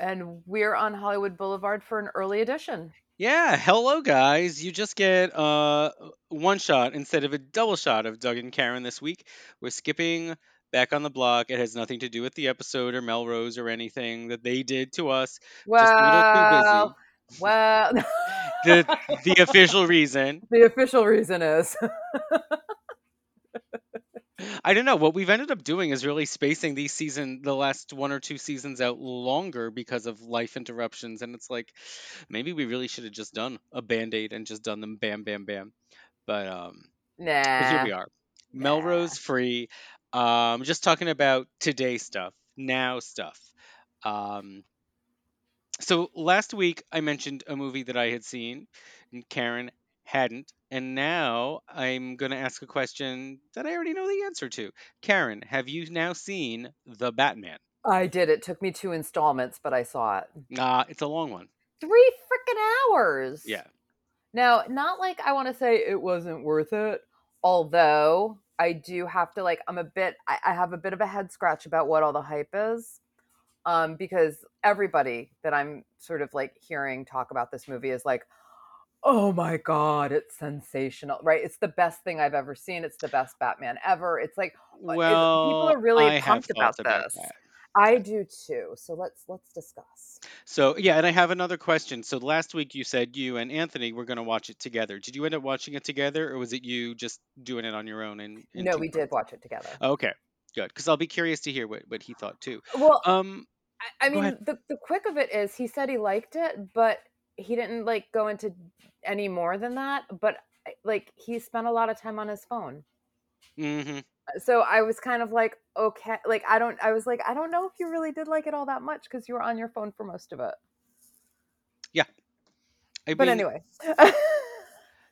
and we're on Hollywood Boulevard for an early edition. Yeah, hello guys. You just get one shot instead of a double shot of Doug and Karen this week. We're skipping back on the block. It has nothing to do with the episode or Melrose or anything that they did to us. Well, just a little too busy. Well, the official reason. The official reason is. I don't know. What we've ended up doing is really spacing the last one or two seasons out longer because of life interruptions. And it's like, maybe we really should have just done a Band-Aid and just done them bam, bam, bam. But here we are. Nah. Melrose free. Just talking about today stuff, now stuff. So last week I mentioned a movie that I had seen and Karen hadn't. And now I'm going to ask a question that I already know the answer to. Karen, have you now seen The Batman? I did. It took me 2 installments, but I saw it. It's a long one. 3 freaking hours. Yeah. Now, not like I want to say it wasn't worth it, although I do have to, like, I have a bit of a head scratch about what all the hype is. Because everybody that I'm sort of like hearing talk about this movie is like, oh my God, it's sensational, right? It's the best thing I've ever seen. It's the best Batman ever. It's like, well, people are really pumped about this. That. I do too. So let's discuss. So yeah, and I have another question. So last week you said you and Anthony were going to watch it together. Did you end up watching it together, or was it you just doing it on your own? And no, we did watch it together. Okay, good. Because I'll be curious to hear what he thought too. Well, I mean, the quick of it is he said he liked it, but he didn't like go into any more than that, but like he spent a lot of time on his phone. Mm-hmm. So I was kind of like, okay, like I don't know if you really did like it all that much because you were on your phone for most of it. Yeah. Anyway.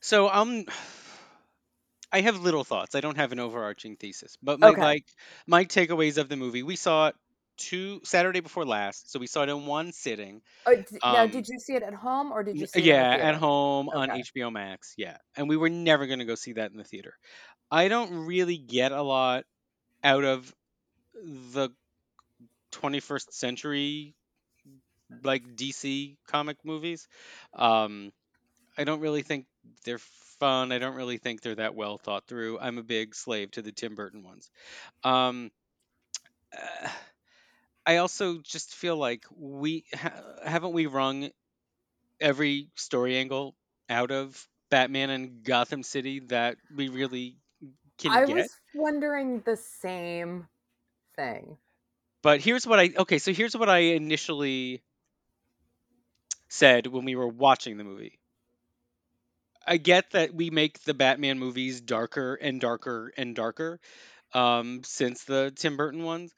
So I have little thoughts. I don't have an overarching thesis, but my takeaways of the movie, we saw it Saturday before last, so we saw it in one sitting. Now, did you see it at home, or did you see it at home on HBO Max? Yeah, and we were never going to go see that in the theater. I don't really get a lot out of the 21st century, like, DC comic movies. I don't really think they're fun. I don't really think they're that well thought through. I'm a big slave to the Tim Burton ones. I also just feel like we haven't wrung every story angle out of Batman and Gotham City that we really can get. I was wondering the same thing. But here's what I initially said when we were watching the movie. I get that we make the Batman movies darker and darker and darker since the Tim Burton ones.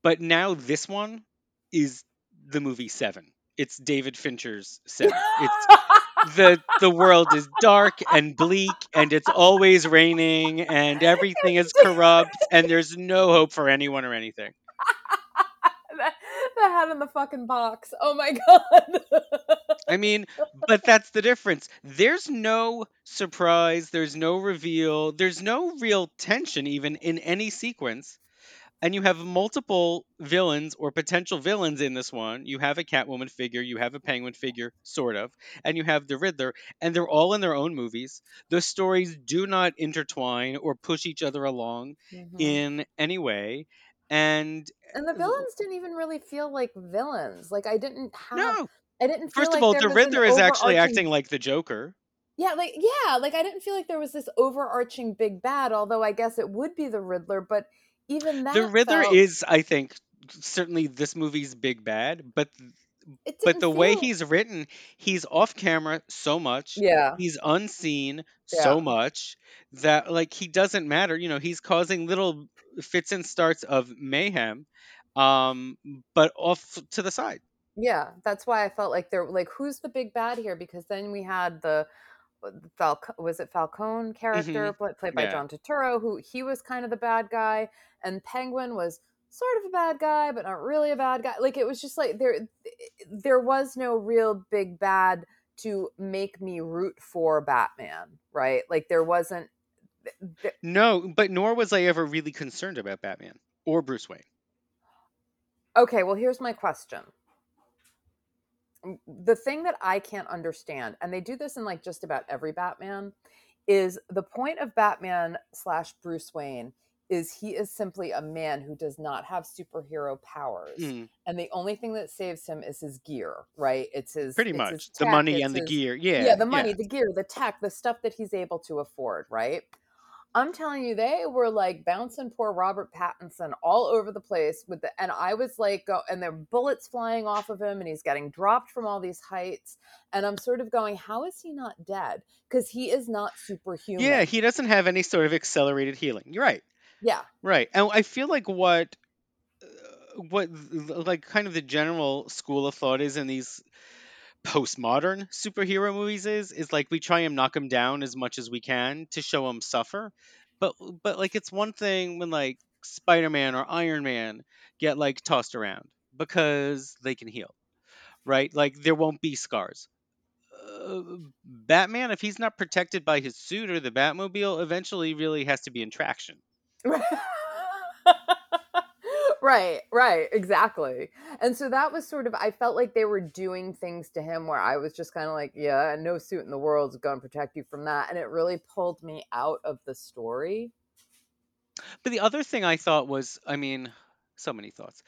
But now this one is the movie Seven. It's David Fincher's Seven. It's the world is dark and bleak, and it's always raining, and everything is corrupt, and there's no hope for anyone or anything. The hat in the fucking box. Oh my God. I mean, but that's the difference. There's no surprise. There's no reveal. There's no real tension even in any sequence. And you have multiple villains or potential villains in this one. You have a Catwoman figure. You have a Penguin figure, sort of. And you have the Riddler. And they're all in their own movies. The stories do not intertwine or push each other along in any way. And the villains didn't even really feel like villains. Like, First of all, the Riddler is actually acting like the Joker. Yeah, like I didn't feel like there was this overarching big bad, although I guess it would be the Riddler, but even that, the Riddler is, I think, certainly this movie's big bad, but the way he's written, he's off camera so much, he's unseen so much that like he doesn't matter. You know, he's causing little fits and starts of mayhem, but off to the side. Yeah, that's why I felt like they're like, who's the big bad here? Because then we had the Falcone character played by John Turturro, who he was kind of the bad guy, and Penguin was sort of a bad guy but not really a bad guy. Like, it was just like there was no real big bad to make me root for Batman, right? Like, there wasn't no, but nor was I ever really concerned about Batman or Bruce Wayne. Okay, well, here's my question. the thing that I can't understand, and they do this in like just about every Batman, is the point of Batman / Bruce Wayne is he is simply a man who does not have superhero powers. Mm. And the only thing that saves him is his gear, right? It's his Pretty much the money and the gear. Yeah, the money, the gear, the tech, the stuff that he's able to afford, right? I'm telling you, they were like bouncing poor Robert Pattinson all over the place with the, and I was like, and there are bullets flying off of him and he's getting dropped from all these heights. And I'm sort of going, how is he not dead? Because he is not superhuman. Yeah, he doesn't have any sort of accelerated healing. You're right. Yeah. Right. And I feel like what like kind of the general school of thought is in these postmodern superhero movies is like we try and knock them down as much as we can to show them suffer. But like it's one thing when like Spider-Man or Iron Man get like tossed around because they can heal. Right? Like there won't be scars. Batman, if he's not protected by his suit or the Batmobile, eventually really has to be in traction. Right, exactly. And so that was sort of, I felt like they were doing things to him where I was just kind of like, yeah, no suit in the world is going to protect you from that. And it really pulled me out of the story. But the other thing I thought was, I mean, so many thoughts.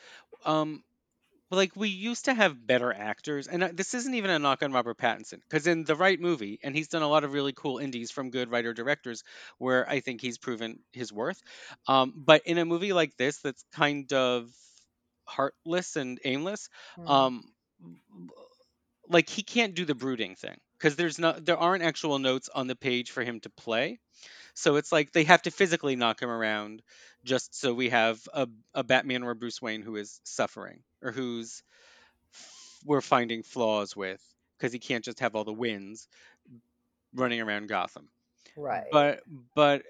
Like we used to have better actors, and this isn't even a knock on Robert Pattinson, because in the right movie, and he's done a lot of really cool indies from good writer-directors where I think he's proven his worth. But in a movie like this that's kind of heartless and aimless, like he can't do the brooding thing because there aren't actual notes on the page for him to play. So it's like they have to physically knock him around just so we have a Batman or Bruce Wayne who is suffering or who's we're finding flaws with because he can't just have all the wins running around Gotham. Right. But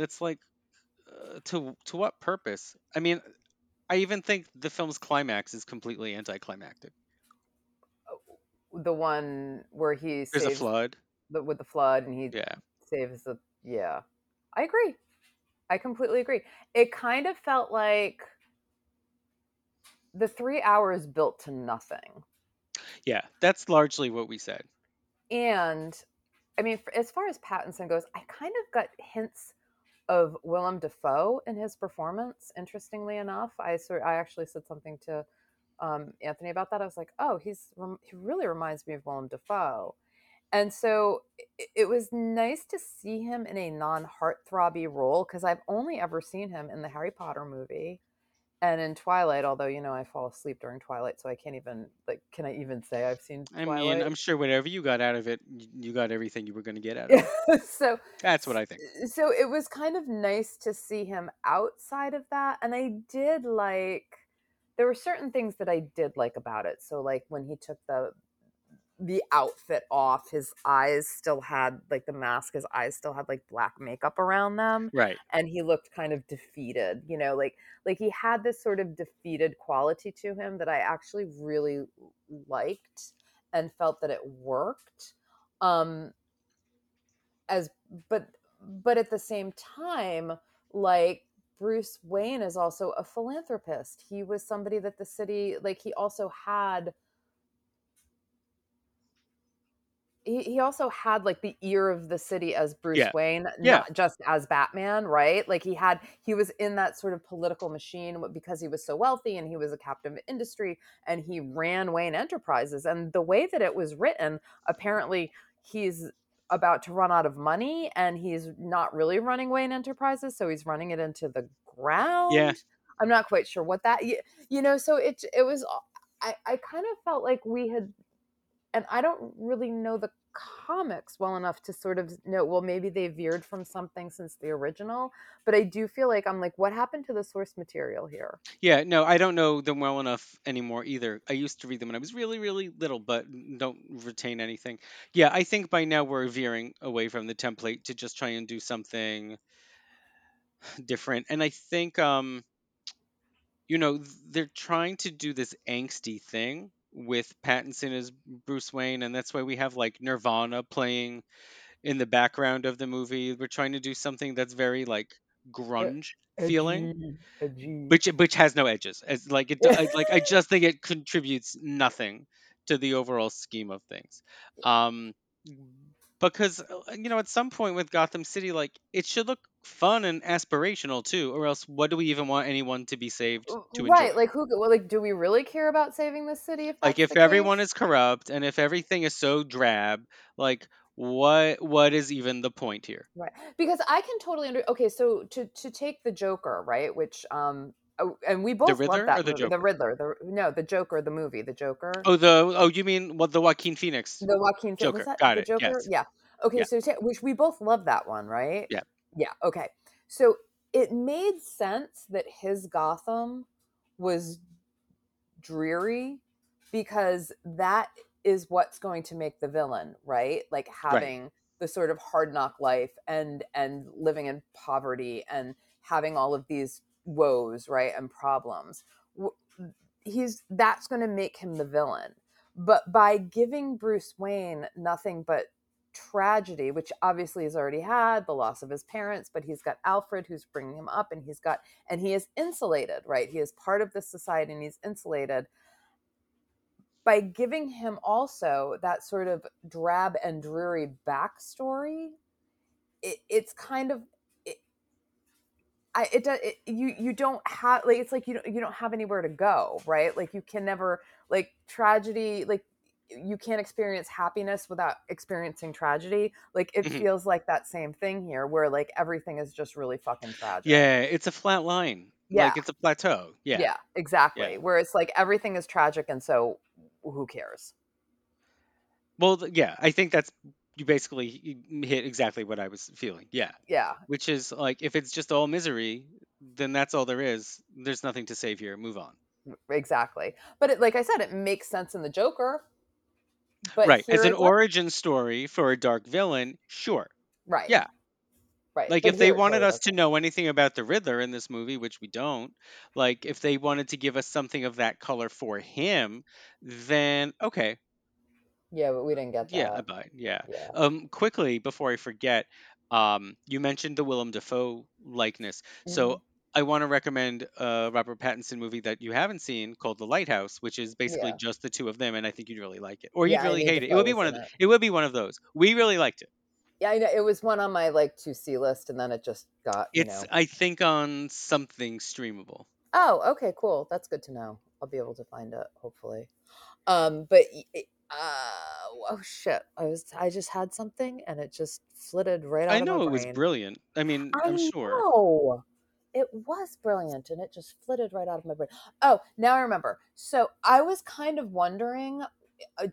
it's like to what purpose? I mean, I even think the film's climax is completely anticlimactic. The one where he saves a flood with the flood and he saves the I agree. I completely agree. It kind of felt like the 3 hours built to nothing. Yeah, that's largely what we said. And, I mean, as far as Pattinson goes, I kind of got hints of Willem Dafoe in his performance, interestingly enough. I actually said something to Anthony about that. I was like, oh, he really reminds me of Willem Dafoe. And so it was nice to see him in a non-heartthrobby role because I've only ever seen him in the Harry Potter movie and in Twilight, although, you know, I fall asleep during Twilight, so I can't even, like, can I even say I've seen Twilight? I mean, I'm sure whatever you got out of it, you got everything you were going to get out of it. So that's what I think. So it was kind of nice to see him outside of that. And I did like, there were certain things that I did like about it. So, like, when he took the outfit off, his eyes still had like the mask, his eyes still had like black makeup around them, right? And he looked kind of defeated, you know, like he had this sort of defeated quality to him that I actually really liked and felt that it worked. But at the same time, like, Bruce Wayne is also a philanthropist. He was somebody that the city, like, he also had like the ear of the city as Bruce Wayne, not just as Batman, right? Like he was in that sort of political machine because he was so wealthy and he was a captain of industry and he ran Wayne Enterprises. And the way that it was written, apparently he's about to run out of money and he's not really running Wayne Enterprises. So he's running it into the ground. Yeah. I'm not quite sure what that, you know, so it was, I kind of felt like we had, and I don't really know the comics well enough to sort of know, well, maybe they veered from something since the original, but I do feel like I'm like, what happened to the source material here? Yeah, no, I don't know them well enough anymore either. I used to read them when I was really, really little, but don't retain anything. Yeah, I think by now we're veering away from the template to just try and do something different. And I think, you know, they're trying to do this angsty thing with Pattinson as Bruce Wayne, and that's why we have like Nirvana playing in the background of the movie. We're trying to do something that's very like grunge feeling, edgy. Which has no edges. As like it, like I just think it contributes nothing to the overall scheme of things. Because, you know, at some point with Gotham City, like, it should look fun and aspirational too, or else what do we even want anyone to be saved to enjoy? Right, like, who, like, do we really care about saving this city? If that's like, if everyone is corrupt and if everything is so drab, like, what is even the point here? Right, because I can totally okay, so to take the Joker, right, which and we both love that movie. The Riddler, the Joker, the movie, the Joker. Oh, you mean the Joaquin Phoenix? The Joaquin Joker, was that got the it. Joker? Yes. Yeah. Okay, yeah. So which we both love that one, right? Yeah. Yeah. Okay. So it made sense that his Gotham was dreary because that is what's going to make the villain, right? Like having the sort of hard knock life and living in poverty and having all of these woes, right, and problems. That's going to make him the villain. But by giving Bruce Wayne nothing but tragedy, which obviously he's already had the loss of his parents, but he's got Alfred who's bringing him up, and he is insulated, right? He is part of this society and he's insulated. By giving him also that sort of drab and dreary backstory, you don't have, like, it's like you don't have anywhere to go, right? Like, you can never, like, tragedy, like, you can't experience happiness without experiencing tragedy. Like, it feels like that same thing here where, like, everything is just really fucking tragic. Yeah, it's a flat line. Yeah. Like, it's a plateau. Yeah. Yeah, exactly. Yeah. Where it's like everything is tragic, and so who cares? Well, yeah, I think that's... You basically hit exactly what I was feeling. Yeah. Yeah. Which is like, if it's just all misery, then that's all there is. There's nothing to save here. Move on. Exactly. But like I said, it makes sense in the Joker. But right. As an origin story for a dark villain. Sure. Right. Yeah. Right. Like, but if they wanted us to know anything about the Riddler in this movie, which we don't, like, if they wanted to give us something of that color for him, then okay. Yeah, but we didn't get that. Yeah, but yeah. Quickly, before I forget, you mentioned the Willem Dafoe likeness. Mm-hmm. So I want to recommend a Robert Pattinson movie that you haven't seen called The Lighthouse, which is basically just the two of them, and I think you'd really like it, or you'd really hate it. It would be one of those. We really liked it. Yeah, I know. It was one on my like to see list, and then it just got. I think on something streamable. Oh, okay, cool. That's good to know. I'll be able to find it hopefully, but. Oh shit! I just had something and it just flitted right out of my brain. I know it was brilliant. I mean, I'm sure. Oh, it was brilliant, and it just flitted right out of my brain. Oh, now I remember. So I was kind of wondering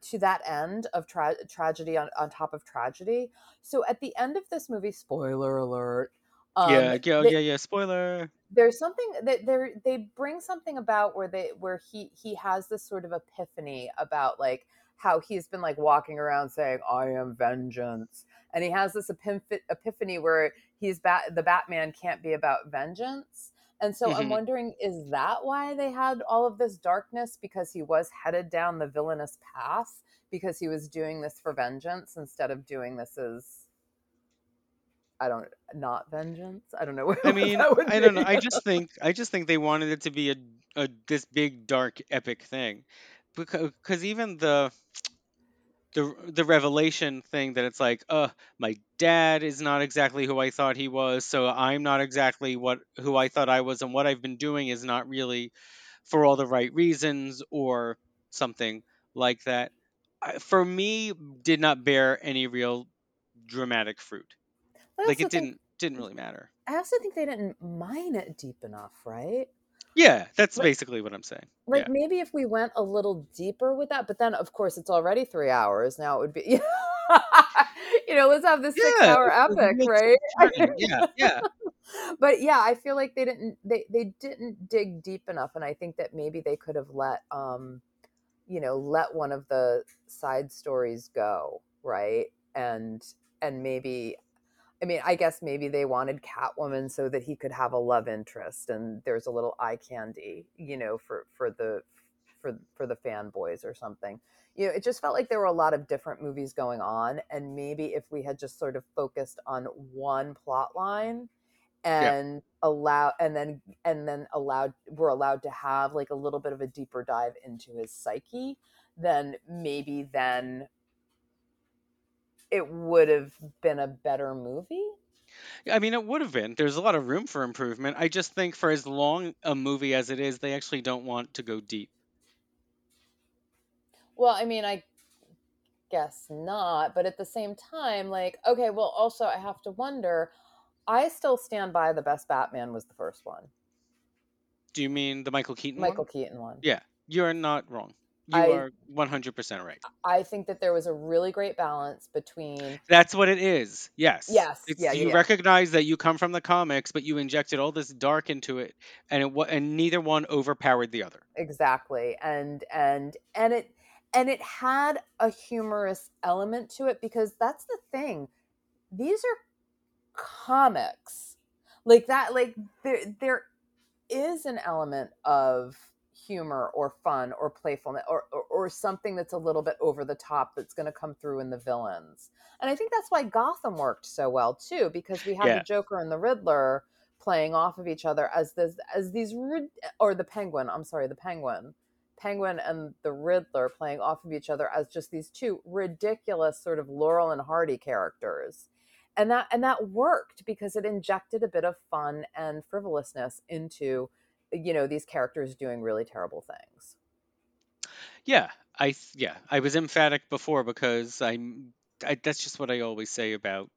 to that end of tragedy on top of tragedy. So at the end of this movie, spoiler alert. Spoiler. There's something that they bring something about where he has this sort of epiphany about like. How he's been like walking around saying, I am vengeance. And he has this epiphany where the Batman can't be about vengeance. And so I'm wondering, is that why they had all of this darkness? Because he was headed down the villainous path because he was doing this for vengeance instead of doing this as, not vengeance. I don't know. Don't know. I just think they wanted it to be a this big, dark, epic thing. Because even the revelation thing that it's like, my dad is not exactly who I thought he was, so I'm not exactly who I thought I was, and what I've been doing is not really for all the right reasons or something like that. For me, did not bear any real dramatic fruit. Like it didn't really matter. I also think they didn't mine it deep enough, right? Yeah, that's basically what I'm saying. Like maybe if we went a little deeper with that, but then of course it's already 3 hours. Now it would be, let's have this 6-hour epic, right? Yeah. But yeah, I feel like they didn't dig deep enough, and I think that maybe they could have let one of the side stories go, right? And maybe. I mean, I guess maybe they wanted Catwoman so that he could have a love interest, and there's a little eye candy, for the fanboys or something. You know, it just felt like there were a lot of different movies going on, and maybe if we had just sort of focused on one plot line and allowed to have like a little bit of a deeper dive into his psyche, then maybe then it would have been a better movie. I mean, it would have been. There's a lot of room for improvement. I just think for as long a movie as it is, they actually don't want to go deep. Well, I mean, I guess not. But at the same time, like, okay, well, also I have to wonder, I still stand by the best Batman was the first one. Do you mean the Michael Keaton one? Michael Keaton one. Yeah, you're not wrong. You are 100% right. I think that there was a really great balance between... That's what it is. Yes. Yes. You recognize that you come from the comics, but you injected all this dark into it, and neither one overpowered the other. Exactly. And it had a humorous element to it, because that's the thing. These are comics. Like that, like there is an element of humor or fun or playfulness or something that's a little bit over the top that's going to come through in the villains. And I think that's why Gotham worked so well too, because we had the Joker and the Riddler playing off of each other the Penguin. Penguin and the Riddler playing off of each other as just these two ridiculous sort of Laurel and Hardy characters. And that worked because it injected a bit of fun and frivolousness into, you know, these characters doing really terrible things. Yeah, I was emphatic before because that's just what I always say about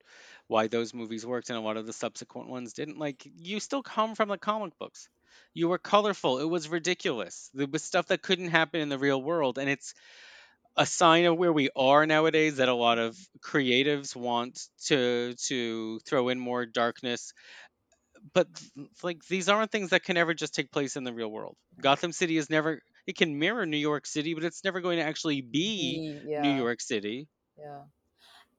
why those movies worked and a lot of the subsequent ones didn't. Like, you still come from the comic books. You were colorful. It was ridiculous. There was stuff that couldn't happen in the real world, and it's a sign of where we are nowadays that a lot of creatives want to throw in more darkness. But like, these aren't things that can ever just take place in the real world. Gotham City is never... It can mirror New York City, but it's never going to actually be New York City. Yeah.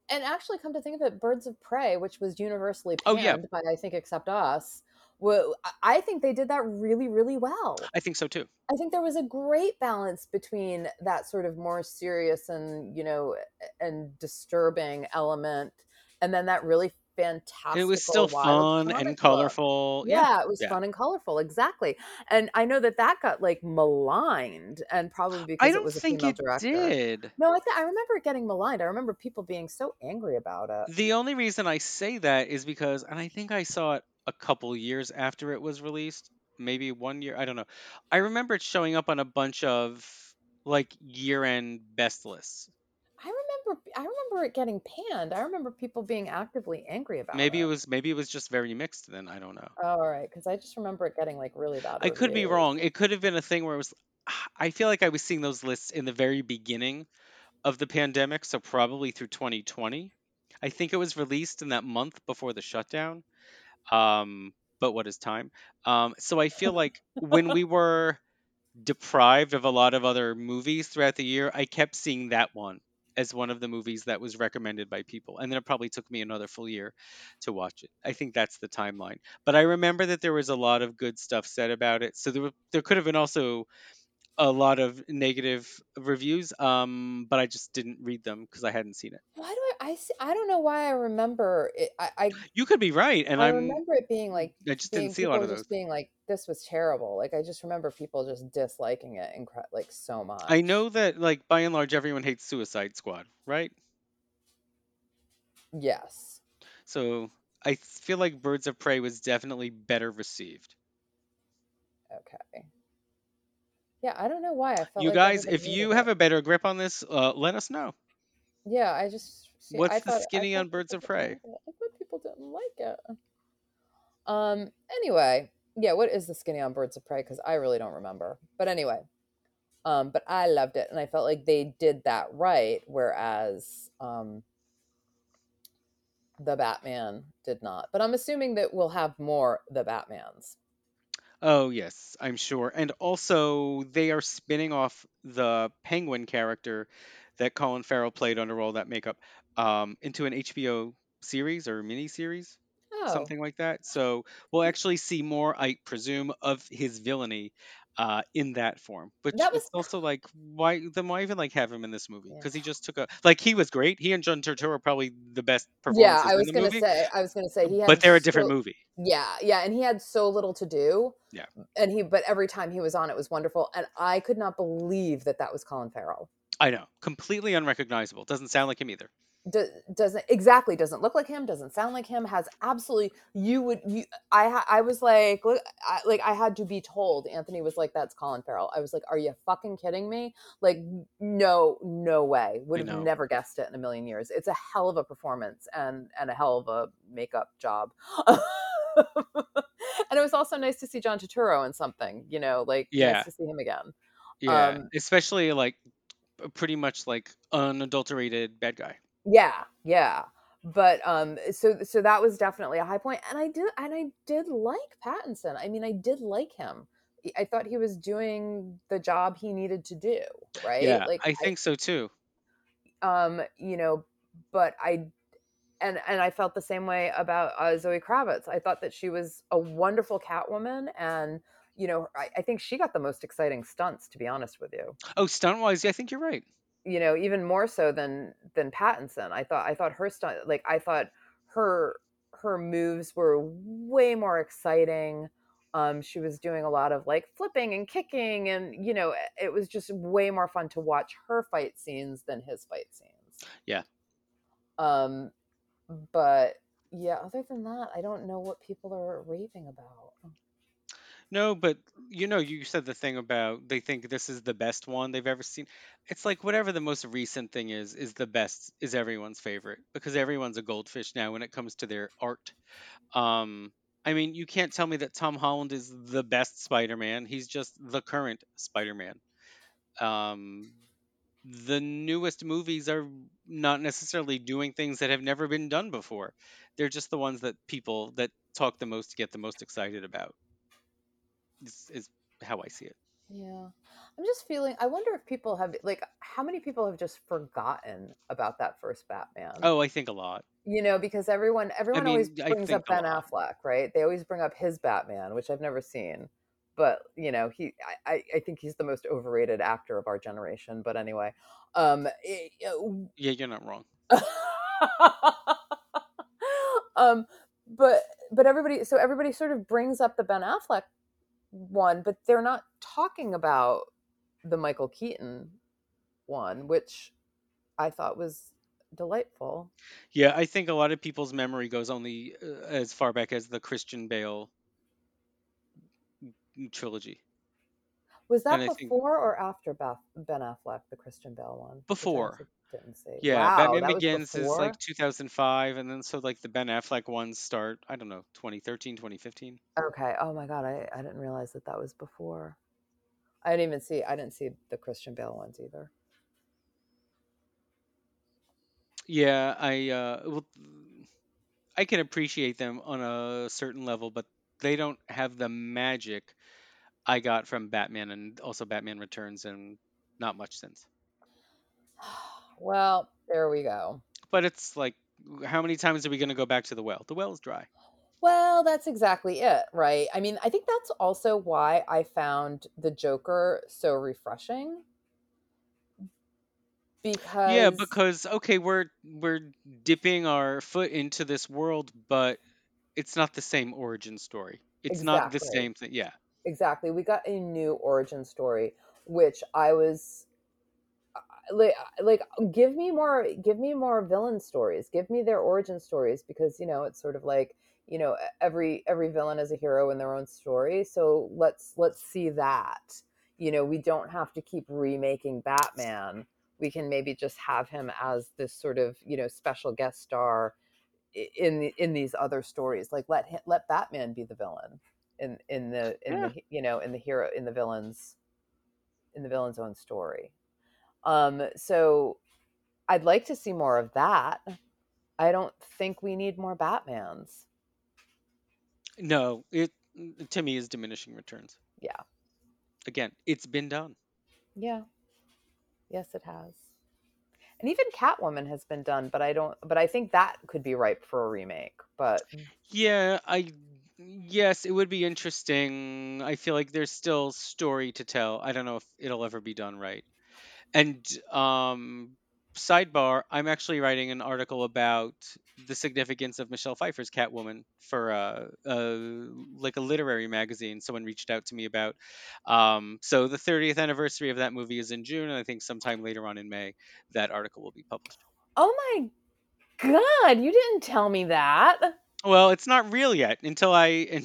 And actually, come to think of it, Birds of Prey, which was universally panned by, I think, except us, well, I think they did that really, really well. I think so, too. I think there was a great balance between that sort of more serious and, you know, and disturbing element, and then that really fantastic. It was still fun and colorful. Yeah, it was fun and colorful. Exactly. And I know that got like maligned, and probably because it was a female director. I don't think it did. No, I remember it getting maligned. I remember people being so angry about it. The only reason I say that is because, and I think I saw it a couple years after it was released, maybe 1 year, I don't know. I remember it showing up on a bunch of like year-end best lists. I remember it getting panned. I remember people being actively angry about it. Maybe it was just very mixed then. I don't know. Oh, all right. Because I just remember it getting like really bad. I could be wrong. It could have been a thing where it was... I feel like I was seeing those lists in the very beginning of the pandemic. So probably through 2020. I think it was released in that month before the shutdown. But what is time? So I feel like when we were deprived of a lot of other movies throughout the year, I kept seeing that one as one of the movies that was recommended by people. And then it probably took me another full year to watch it. I think that's the timeline. But I remember that there was a lot of good stuff said about it. So there could have been also a lot of negative reviews, but I just didn't read them because I hadn't seen it. Why do I see? I don't know why I remember it. You could be right. And I remember it being like... I just didn't see a lot of those. Just being like, this was terrible. Like, I just remember people just disliking it like so much. I know that like by and large, everyone hates Suicide Squad, right? Yes. So I feel like Birds of Prey was definitely better received. Okay. Yeah, I don't know why I felt. You like guys, if you have a better grip on this, let us know. Yeah, I just... See, what's the skinny on Birds of Prey? I thought people didn't like it. Anyway, yeah, what is the skinny on Birds of Prey? Because I really don't remember. But anyway, but I loved it, and I felt like they did that right, whereas the Batman did not. But I'm assuming that we'll have more the Batmans. Oh, yes, I'm sure. And also, they are spinning off the Penguin character that Colin Farrell played under all that makeup into an HBO series or miniseries, something like that. So we'll actually see more, I presume, of his villainy in that form. But that was also like, why even like have him in this movie? Because he just took a, like, he was great. He and John Turturro are probably the best performances in the movie. I was gonna say he had, but they're a different movie. Yeah, and he had so little to do. Yeah, and but every time he was on, it was wonderful, and I could not believe that was Colin Farrell. I know, completely unrecognizable. Doesn't sound like him either. Doesn't look like him, doesn't sound like him, has absolutely, I was like, look, I had to be told. Anthony was like, that's Colin Farrell. I was like, are you fucking kidding me? Like, no way. Would have never guessed it in a million years. It's a hell of a performance and a hell of a makeup job. And it was also nice to see John Turturro in something, nice to see him again. Yeah, especially like pretty much like unadulterated bad guy. Yeah. But so that was definitely a high point. And I did like Pattinson. I mean, I did like him. I thought he was doing the job he needed to do, right? Yeah, like, I think so too. But I felt the same way about Zoe Kravitz. I thought that she was a wonderful Catwoman, and I think she got the most exciting stunts, to be honest with you. Oh, stunt-wise, yeah, I think you're right. Even more so than Pattinson. I thought her stunt, like, I thought her moves were way more exciting. She was doing a lot of like flipping and kicking, and it was just way more fun to watch her fight scenes than his fight scenes. Yeah. But yeah, other than that, I don't know what people are raving about. No, but you said the thing about they think this is the best one they've ever seen. It's like whatever the most recent thing is the best, is everyone's favorite, because everyone's a goldfish now when it comes to their art. I mean, you can't tell me that Tom Holland is the best Spider-Man. He's just the current Spider-Man. The newest movies are not necessarily doing things that have never been done before. They're just the ones that people that talk the most get the most excited about. Is how I see it. Yeah. I'm just feeling, I wonder if people have, like, how many people have just forgotten about that first Batman? Oh, I think a lot. Because everyone always brings up Ben Affleck, right? They always bring up his Batman, which I've never seen. But, I think he's the most overrated actor of our generation. But anyway. Yeah, you're not wrong. But everybody sort of brings up the Ben Affleck one, but they're not talking about the Michael Keaton one, which I thought was delightful. Yeah, I think a lot of people's memory goes only as far back as the Christian Bale trilogy. Was that before or after Ben Affleck, the Christian Bale one? Before. Didn't see. Yeah, wow, Batman Begins is like 2005, and then so like the Ben Affleck ones start, I don't know, 2013, 2015. Okay. Oh my God, I didn't realize that was before. I didn't see the Christian Bale ones either. Yeah, I can appreciate them on a certain level, but they don't have the magic I got from Batman and also Batman Returns, and not much since. Well, there we go. But it's like, how many times are we going to go back to the well? The well is dry. Well, that's exactly it, right? I mean, I think that's also why I found the Joker so refreshing. Because okay, we're dipping our foot into this world, but it's not the same origin story. It's not the same thing. Yeah. Exactly. We got a new origin story, which I was like, give me more villain stories, give me their origin stories, because it's sort of like, every villain is a hero in their own story, so let's see that. We don't have to keep remaking Batman. We can maybe just have him as this sort of special guest star in these other stories. Like let Batman be the villain in the villain's own story. So I'd like to see more of that. I don't think we need more Batmans. No, it to me is diminishing returns. Yeah. Again, it's been done. Yeah. Yes, it has. And even Catwoman has been done, but I think that could be ripe for a remake. But yeah, I Yes, it would be interesting. I feel like there's still story to tell. I don't know if it'll ever be done right. And sidebar, I'm actually writing an article about the significance of Michelle Pfeiffer's Catwoman for like a literary magazine someone reached out to me about. So the 30th anniversary of that movie is in June, and I think sometime later on in May that article will be published. Oh my God, you didn't tell me that. Well, it's not real yet until I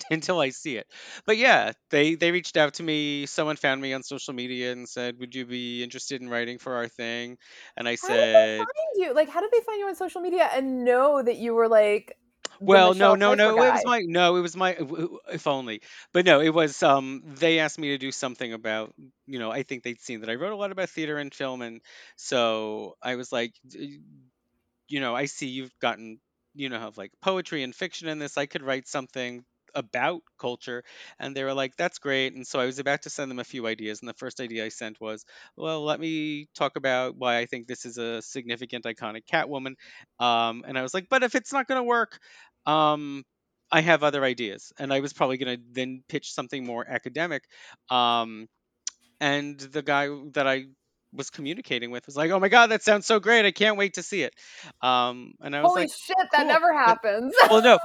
see it. But yeah, they reached out to me. Someone found me on social media and said, "Would you be interested in writing for our thing?" And I said, "How did they find you? Like, how did they find you on social media and know that you were like?" Well, no, it was my if only. But no, it was they asked me to do something about, I think they'd seen that I wrote a lot about theater and film, and so I was like, I see you've gotten have like poetry and fiction in this. I could write something about culture. And they were like, that's great. And so I was about to send them a few ideas. And the first idea I sent was, well, let me talk about why I think this is a significant, iconic Catwoman. And I was like, but if it's not going to work, I have other ideas. And I was probably going to then pitch something more academic. And the guy that I was communicating with was like, oh my God, that sounds so great, I can't wait to see it. And I was holy like, shit, cool. That never happens. Well, no.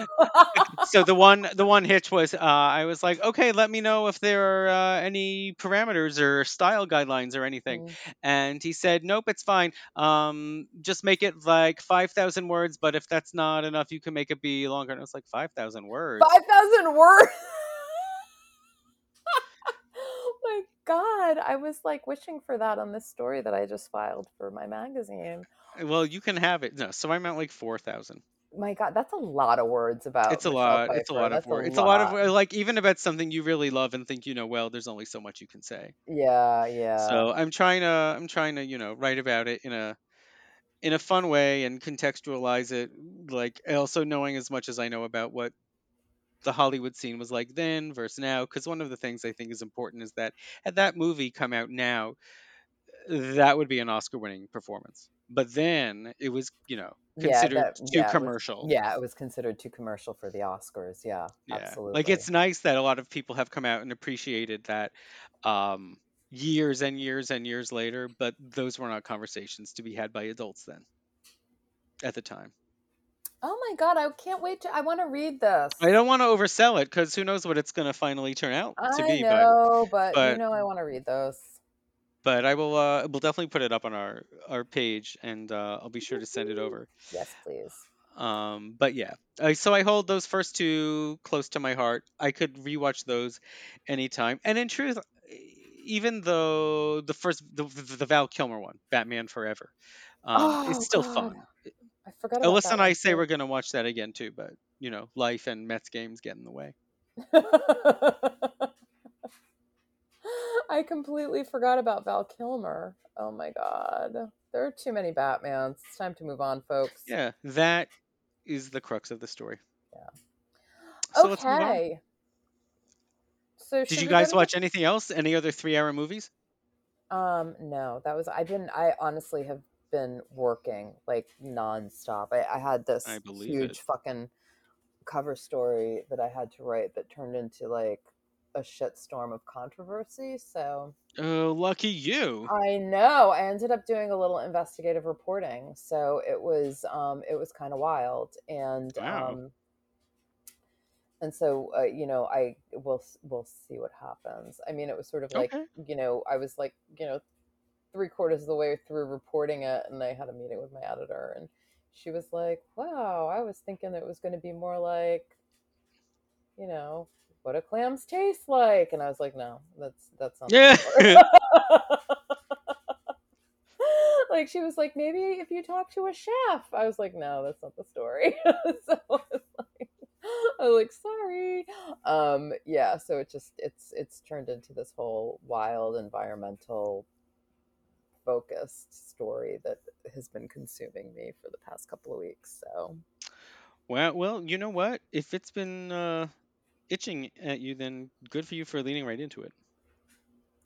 So the one hitch was, I was like, okay, let me know if there are any parameters or style guidelines or anything. And he said, nope, it's fine. Just make it like 5,000 words, but if that's not enough, you can make it be longer. And I was like, 5,000 words? 5,000 words? God, I was like wishing for that on this story that I just filed for my magazine. Well, you can have it. No, so I'm at like 4,000. My God, that's a lot of words about. It's a lot. It's a lot of words. It's a lot of, like, even about something you really love and think well. There's only so much you can say. Yeah. So I'm trying to write about it in a fun way and contextualize it, like also knowing as much as I know about what the Hollywood scene was like then versus now, because one of the things I think is important is that had that movie come out now, that would be an Oscar-winning performance. But then it was, considered too commercial. It was considered too commercial for the Oscars. Yeah, absolutely. Like, it's nice that a lot of people have come out and appreciated that years and years and years later, but those were not conversations to be had by adults then, at the time. Oh my God, I can't wait I want to read this. I don't want to oversell it because who knows what it's going to finally turn out to be. I know, but I want to read those. But I will we'll definitely put it up on our page, and I'll be sure to send it over. Yes, please. But yeah, so I hold those first two close to my heart. I could rewatch those anytime. And in truth, even though the Val Kilmer one, Batman Forever, it's still fun. I forgot about Alyssa and I say we're going to watch that again too, but life and Mets games get in the way. I completely forgot about Val Kilmer. Oh my God. There are too many Batmans. It's time to move on, folks. Yeah, that is the crux of the story. Yeah. So okay. So did you guys watch anything else? Any other 3-hour movies? No, that was, I honestly have been working like nonstop. I had this huge fucking cover story that I had to write that turned into like a shitstorm of controversy. So, oh, lucky you! I know. I ended up doing a little investigative reporting, so it was kind of wild, and wow. And so I we'll see what happens. I mean, it was sort of like I was like 3/4 of the way through reporting it, and I had a meeting with my editor, and she was like, wow, I was thinking it was going to be more like, what do clams taste like? And I was like, no, that's not. Yeah. Like, she was like, maybe if you talk to a chef. I was like, no, that's not the story. So I was like, sorry. So it's turned into this whole wild environmental focused story that has been consuming me for the past couple of weeks. So, well, you know what? If it's been itching at you, then good for you for leaning right into it.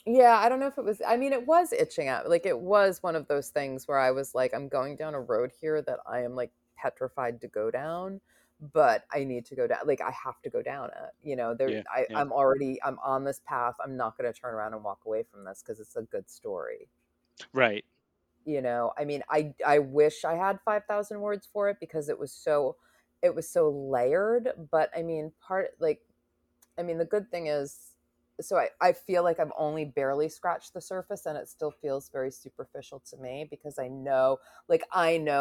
Yeah, I don't know if it was. I mean, it was itching at. Like, it was one of those things where I was like, I'm going down a road here that I am like petrified to go down, but I need to go down. Like, I have to go down it. You know, there. Yeah, I'm on this path. I'm not going to turn around and walk away from this because it's a good story. Right. You know, I mean, I wish I had 5,000 words for it because it was so layered. But I mean, the good thing is, so I feel like I've only barely scratched the surface, and it still feels very superficial to me because I know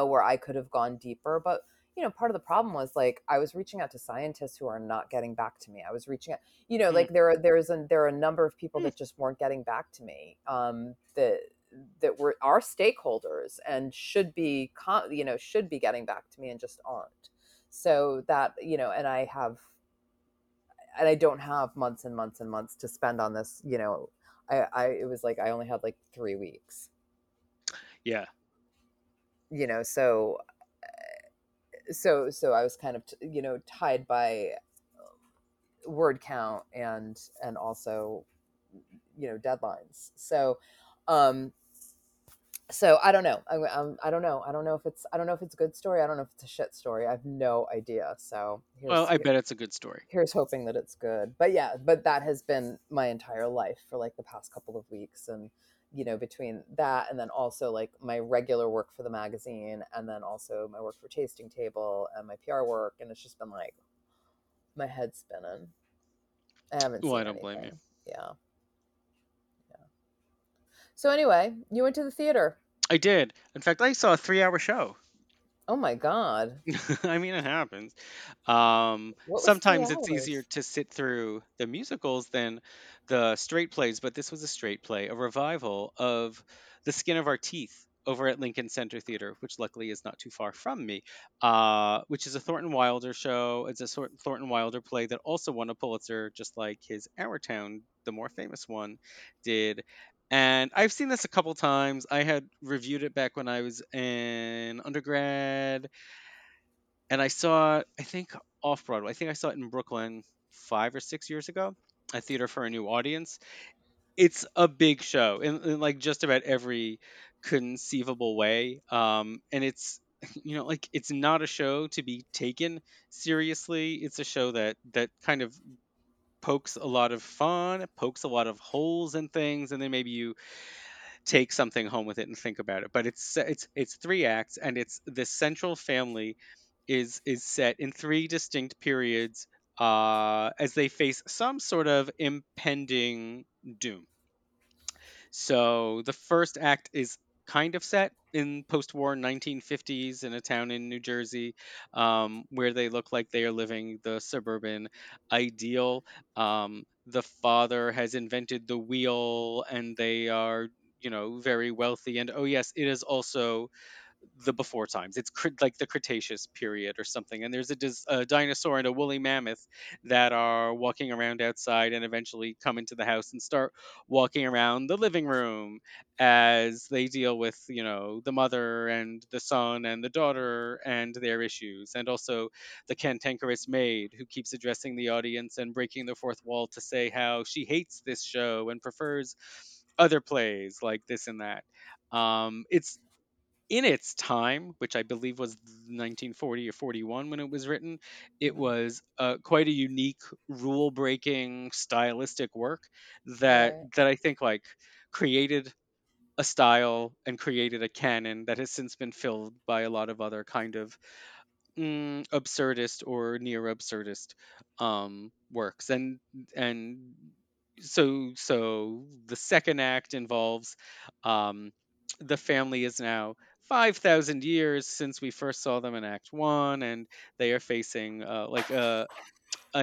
where I could have gone deeper. But, you know, part of the problem was, like, I was reaching out to scientists who are not getting back to me. I was reaching out, you know, like there are a number of people that just weren't getting back to me, that were our stakeholders and should be getting back to me and just aren't. So that, you know, and I don't have months and months and months to spend on this. You know, it was like, I only had like 3 weeks. Yeah. You know, so I was kind of, you know, tied by word count and also, you know, deadlines. So, so I don't know. I don't know if it's a good story. I don't know if it's a shit story. I have no idea. So I bet it's a good story. Here's hoping that it's good. But yeah, that has been my entire life for like the past couple of weeks. And, you know, between that and then also like my regular work for the magazine and then also my work for Tasting Table and my PR work. And it's just been like, my head's spinning. I haven't seen anything. Blame you. Yeah. So anyway, you went to the theater. I did. In fact, I saw a 3-hour show. Oh my God. I mean, it happens. Sometimes it's easier to sit through the musicals than the straight plays, but this was a straight play, a revival of The Skin of Our Teeth over at Lincoln Center Theater, which luckily is not too far from me, which is a Thornton Wilder show. It's a Thornton Wilder play that also won a Pulitzer, just like his Our Town, the more famous one, did. And I've seen this a couple times. I had reviewed it back when I was in undergrad. And I saw it, I think, off-Broadway. I think I saw it in Brooklyn 5 or 6 years ago at Theater for a New Audience. It's a big show in like just about every conceivable way. And it's, you know, like, it's not a show to be taken seriously. It's a show that kind of pokes a lot of fun, pokes a lot of holes in things, and then maybe you take something home with it and think about it. But it's 3 acts, and it's the central family is set in 3 distinct periods as they face some sort of impending doom. So the first act is kind of set in post-war 1950s in a town in New Jersey, where they look like they are living the suburban ideal. The father has invented the wheel, and they are, you know, very wealthy. And oh yes, it is also the before times. It's like the Cretaceous period or something. And there's a dinosaur and a woolly mammoth that are walking around outside and eventually come into the house and start walking around the living room as they deal with, you know, the mother and the son and the daughter and their issues. And also the cantankerous maid who keeps addressing the audience and breaking the fourth wall to say how she hates this show and prefers other plays like this and that. It's in its time, which I believe was 1940 or 41 when it was written, it was quite a unique, rule-breaking, stylistic work that I think like created a style and created a canon that has since been filled by a lot of other kind of absurdist or near-absurdist works. And so the second act involves the family is now 5,000 years since we first saw them in Act 1, and they are facing a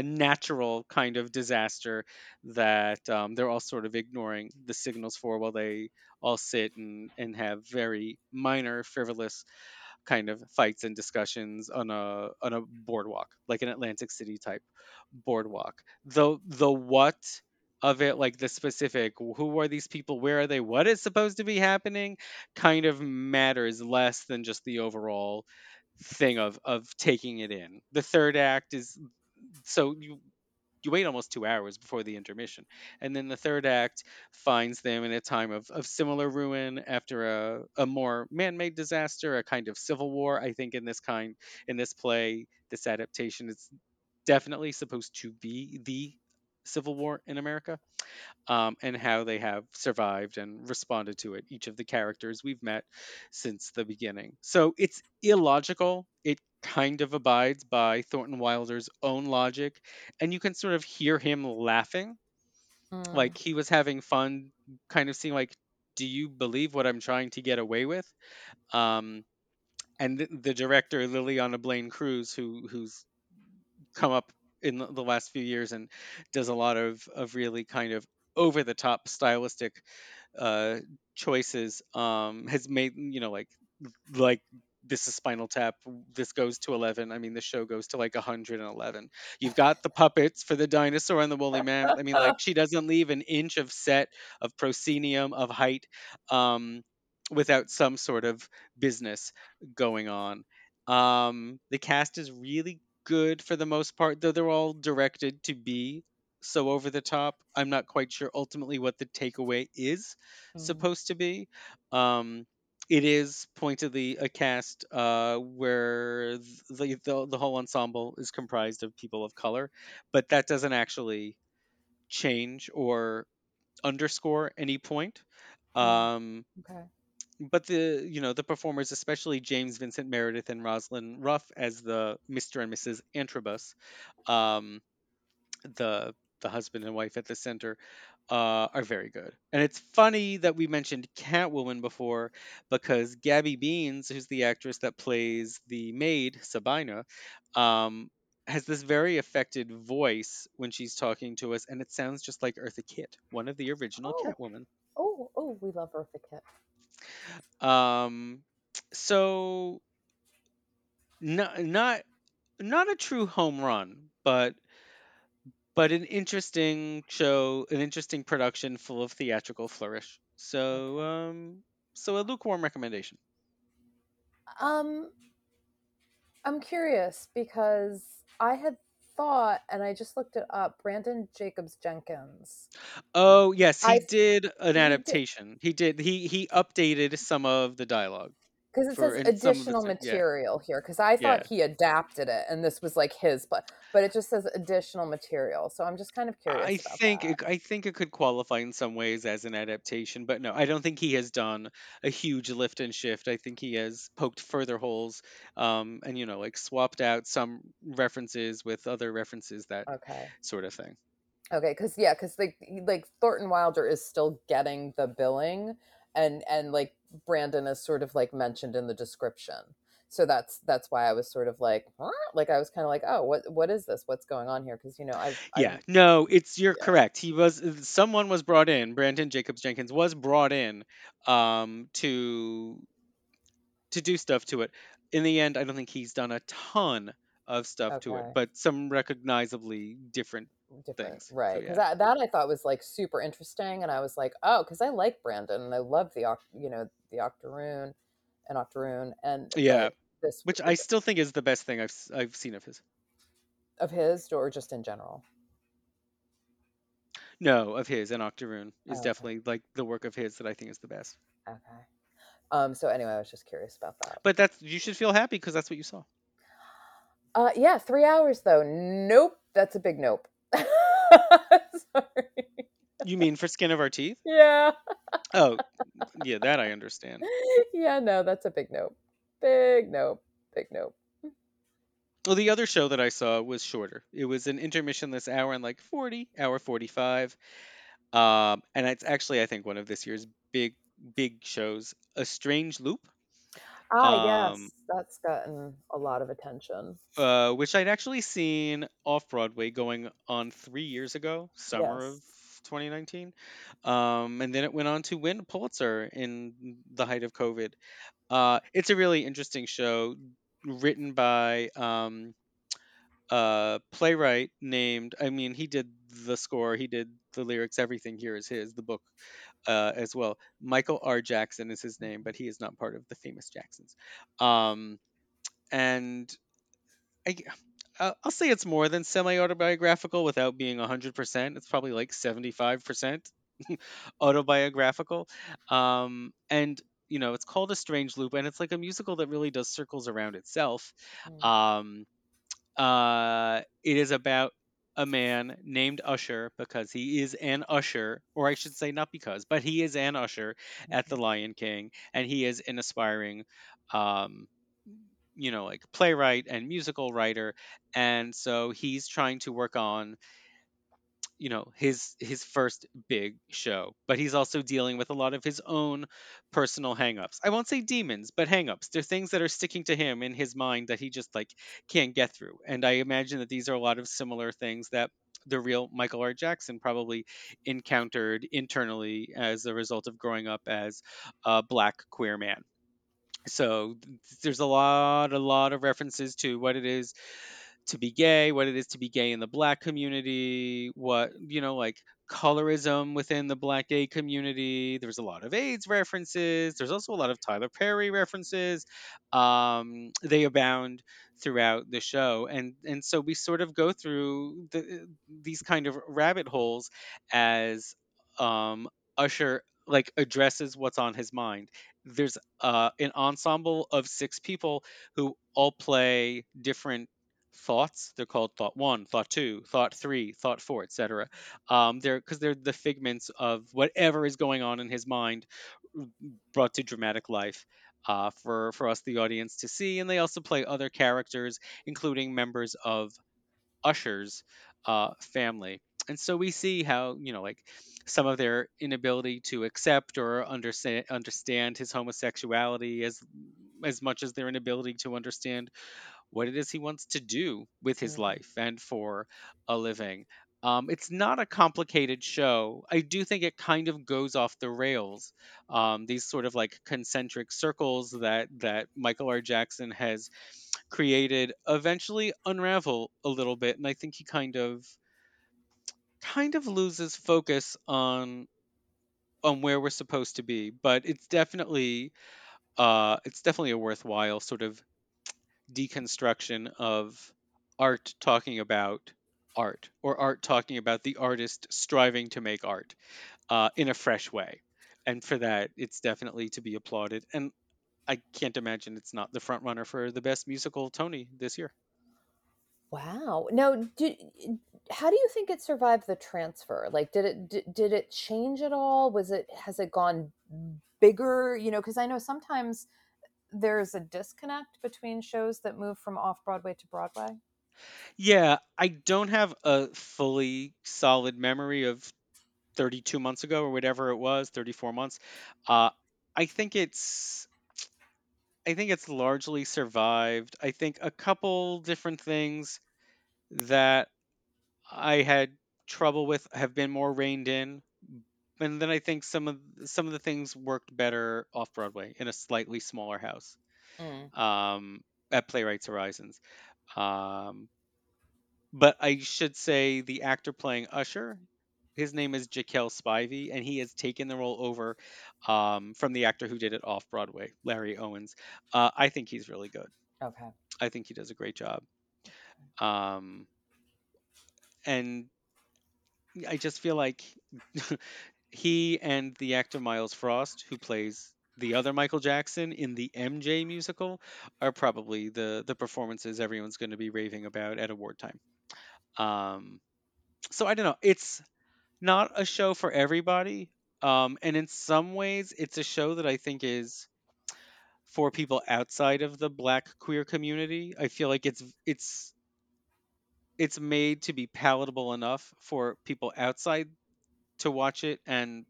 natural kind of disaster that they're all sort of ignoring the signals for while they all sit and have very minor, frivolous kind of fights and discussions on a boardwalk, like an Atlantic City type boardwalk. The what of it, like the specific, who are these people, where are they, what is supposed to be happening, kind of matters less than just the overall thing of taking it in. The third act is, so you wait almost 2 hours before the intermission. And then the third act finds them in a time of similar ruin after a more man-made disaster, a kind of civil war. I think in this play, this adaptation is definitely supposed to be the Civil War in America, and how they have survived and responded to it, each of the characters we've met since the beginning. So it's illogical. It kind of abides by Thornton Wilder's own logic, and you can sort of hear him laughing. Like he was having fun, kind of seeing like, do you believe what I'm trying to get away with? And the director, Liliana Blaine Cruz, who's come up in the last few years and does a lot of really kind of over-the-top stylistic choices, has made, you know, like this is Spinal Tap, this goes to 11. I mean, the show goes to like 111. You've got the puppets for the dinosaur and the woolly mammoth. I mean, like, she doesn't leave an inch of set, of proscenium, of height, without some sort of business going on. The cast is really good for the most part, though they're all directed to be so over the top. I'm not quite sure ultimately what the takeaway is supposed to be. It is pointedly a cast where the whole ensemble is comprised of people of color, but that doesn't actually change or underscore any point. Okay. But the performers, especially James Vincent Meredith and Rosalind Ruff as the Mr. and Mrs. Antrobus, the husband and wife at the center, are very good. And it's funny that we mentioned Catwoman before, because Gabby Beans, who's the actress that plays the maid, Sabina, has this very affected voice when she's talking to us, and it sounds just like Eartha Kitt, one of the original Catwoman. Oh, we love Eartha Kitt. So not a true home run, but an interesting show, an interesting production full of theatrical flourish. So a lukewarm recommendation. I'm curious because I had thought, and I just looked it up, Brandon Jacobs Jenkins. Oh yes, he did an adaptation. He updated some of the dialogue because it says additional material here, because I thought he adapted it and this was like his, but it just says additional material, so I'm just kind of curious about that. I think it could qualify in some ways as an adaptation, but no, I don't think he has done a huge lift and shift. I think he has poked further holes and swapped out some references with other references, that sort of thing. Okay, because like Thornton Wilder is still getting the billing, and like Brandon is sort of like mentioned in the description, so that's why I was sort of like, huh? Like I was kind of like, oh, what is this? What's going on here? Because correct. Someone was brought in. Brandon Jacobs Jenkins was brought in to do stuff to it. In the end, I don't think he's done a ton of stuff to it, but some recognizably different things, right? Because that I thought was like super interesting, and I was like, oh, because I like Brandon and I love the Octoroon and Octoroon, and which I still think is the best thing I've seen of his or just in general. No, of his, and Octoroon is definitely like the work of his that I think is the best. Okay, so anyway, I was just curious about that. But that's, you should feel happy because that's what you saw. 3 hours though. Nope, that's a big nope. Sorry. You mean for Skin of Our Teeth? Yeah. Oh, yeah, that I understand. Yeah, no, that's a big nope. Big nope. Big nope. Well, the other show that I saw was shorter. It was an intermissionless hour and like 40, hour 45. And it's actually, I think, one of this year's big shows, A Strange Loop. Ah, yes, that's gotten a lot of attention. Which I'd actually seen off-Broadway going on 3 years ago, summer of 2019. And then it went on to win Pulitzer in the height of COVID. It's a really interesting show written by a playwright named, I mean, he did the score, he did the lyrics, everything here is his, the book as well. Michael R. Jackson is his name, but he is not part of the famous Jacksons. And I'll say it's more than semi-autobiographical without being 100%. It's probably like 75% autobiographical. And, it's called A Strange Loop, and it's like a musical that really does circles around itself. It is about a man named Usher, because he is an usher, or I should say not because, but he is an usher at the Lion King, and he is an aspiring, like playwright and musical writer. And so he's trying to work on, his first big show, but he's also dealing with a lot of his own personal hangups. I won't say demons, but hangups. They're things that are sticking to him in his mind that he just can't get through. And I imagine that these are a lot of similar things that the real Michael R. Jackson probably encountered internally as a result of growing up as a Black queer man. So there's a lot of references to what it is to be gay, what it is to be gay in the Black community, what, colorism within the Black gay community. There's a lot of AIDS references. There's also a lot of Tyler Perry references. They abound throughout the show. And so we sort of go through these kind of rabbit holes as Usher addresses what's on his mind. There's an ensemble of 6 people who all play different thoughts. They're called thought 1, thought 2, thought 3, thought 4, etc. They're the figments of whatever is going on in his mind, brought to dramatic life for us, the audience, to see. And they also play other characters, including members of Usher's family. And so we see how, some of their inability to accept or understand his homosexuality as much as their inability to understand what it is he wants to do with his life and for a living. It's not a complicated show. I do think it kind of goes off the rails. These sort of concentric circles that Michael R. Jackson has created eventually unravel a little bit. And I think he kind of loses focus on where we're supposed to be. But it's definitely a worthwhile sort of deconstruction of art talking about art, or art talking about the artist striving to make art in a fresh way. And for that, it's definitely to be applauded. And I can't imagine it's not the front runner for the best musical Tony this year. Wow. Now, how do you think it survived the transfer? Did it change at all? Has it gone bigger? Because I know sometimes there's a disconnect between shows that move from off-Broadway to Broadway. Yeah, I don't have a fully solid memory of 32 months ago or whatever it was, 34 months. I think it's largely survived. I think a couple different things that I had trouble with have been more reined in. And then I think some of the things worked better off Broadway in a slightly smaller house, at Playwrights Horizons. But I should say the actor playing Usher, his name is Jekyll Spivey, and he has taken the role over from the actor who did it off Broadway, Larry Owens. I think he's really good. Okay. I think he does a great job. And I just feel like he and the actor Miles Frost, who plays the other Michael Jackson in the MJ musical, are probably the performances everyone's going to be raving about at award time. So I don't know. It's not a show for everybody. And in some ways, it's a show that I think is for people outside of the Black queer community. I feel like it's made to be palatable enough for people outside to watch it and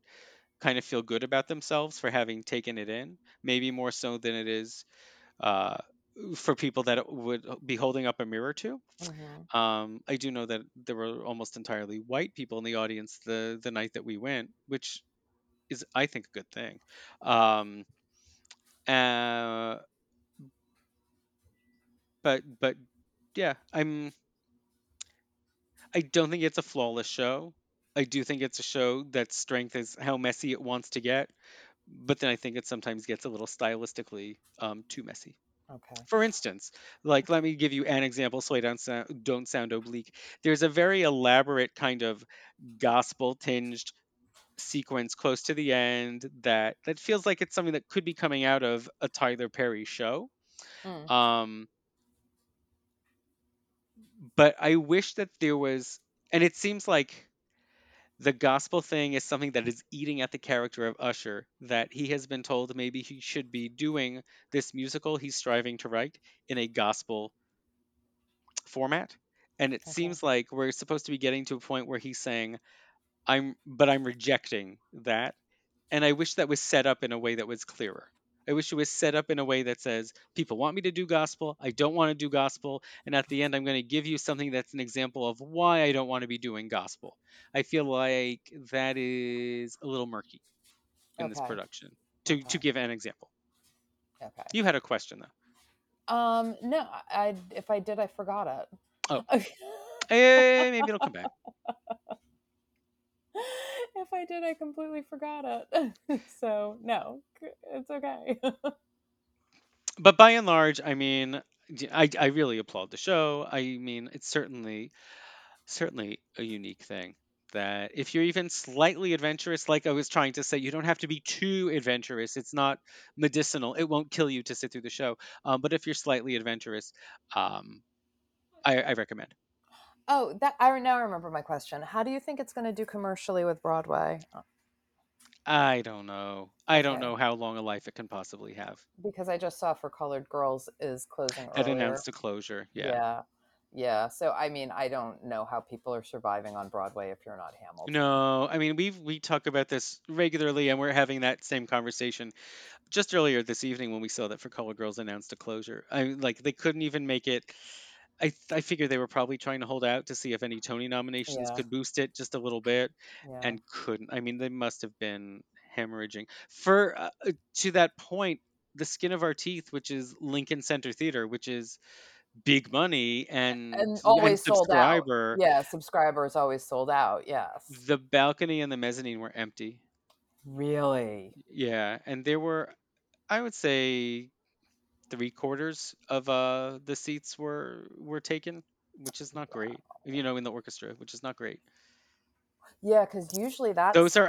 kind of feel good about themselves for having taken it in, maybe more so than it is for people that it would be holding up a mirror to. Mm-hmm. I do know that there were almost entirely white people in the audience the night that we went, which is, I think, a good thing. But yeah, I don't think it's a flawless show. I do think it's a show that strength is how messy it wants to get, but then I think it sometimes gets a little stylistically too messy. Okay. For instance, let me give you an example so I don't sound oblique. There's a very elaborate kind of gospel-tinged sequence close to the end that feels like it's something that could be coming out of a Tyler Perry show. But I wish that there was, and it seems like the gospel thing is something that is eating at the character of Usher, that he has been told maybe he should be doing this musical he's striving to write in a gospel format. And it seems like we're supposed to be getting to a point where he's saying, I'm rejecting that. And I wish that was set up in a way that was clearer. I wish it was set up in a way that says, people want me to do gospel. I don't want to do gospel. And at the end, I'm going to give you something that's an example of why I don't want to be doing gospel. I feel like that is a little murky in this production, to give an example. Okay. You had a question, though. No, if I did, I forgot it. Oh, maybe it'll come back. If I did, I completely forgot it. So no, it's okay. But by and large, I mean, I really applaud the show. I mean, it's certainly a unique thing that if you're even slightly adventurous, like I was trying to say, you don't have to be too adventurous. It's not medicinal. It won't kill you to sit through the show. But if you're slightly adventurous, I recommend. Oh, now I remember my question. How do you think it's going to do commercially with Broadway? I don't know. I don't know how long a life it can possibly have. Because I just saw For Colored Girls is closing earlier. It announced a closure, yeah. So, I mean, I don't know how people are surviving on Broadway if you're not Hamilton. No, I mean, we talk about this regularly, and we're having that same conversation just earlier this evening when we saw that For Colored Girls announced a closure. They couldn't even make it... I figure they were probably trying to hold out to see if any Tony nominations could boost it just a little bit and couldn't. I mean, they must have been hemorrhaging. To that point, The Skin of Our Teeth, which is Lincoln Center Theater, which is big money and always sold out. Yeah, subscribers always sold out, yes. The balcony and the mezzanine were empty. Really? Yeah, and there were, I would say... 3/4 of the seats were taken, which is not great. You know, in the orchestra, which is not great. Yeah, because usually those are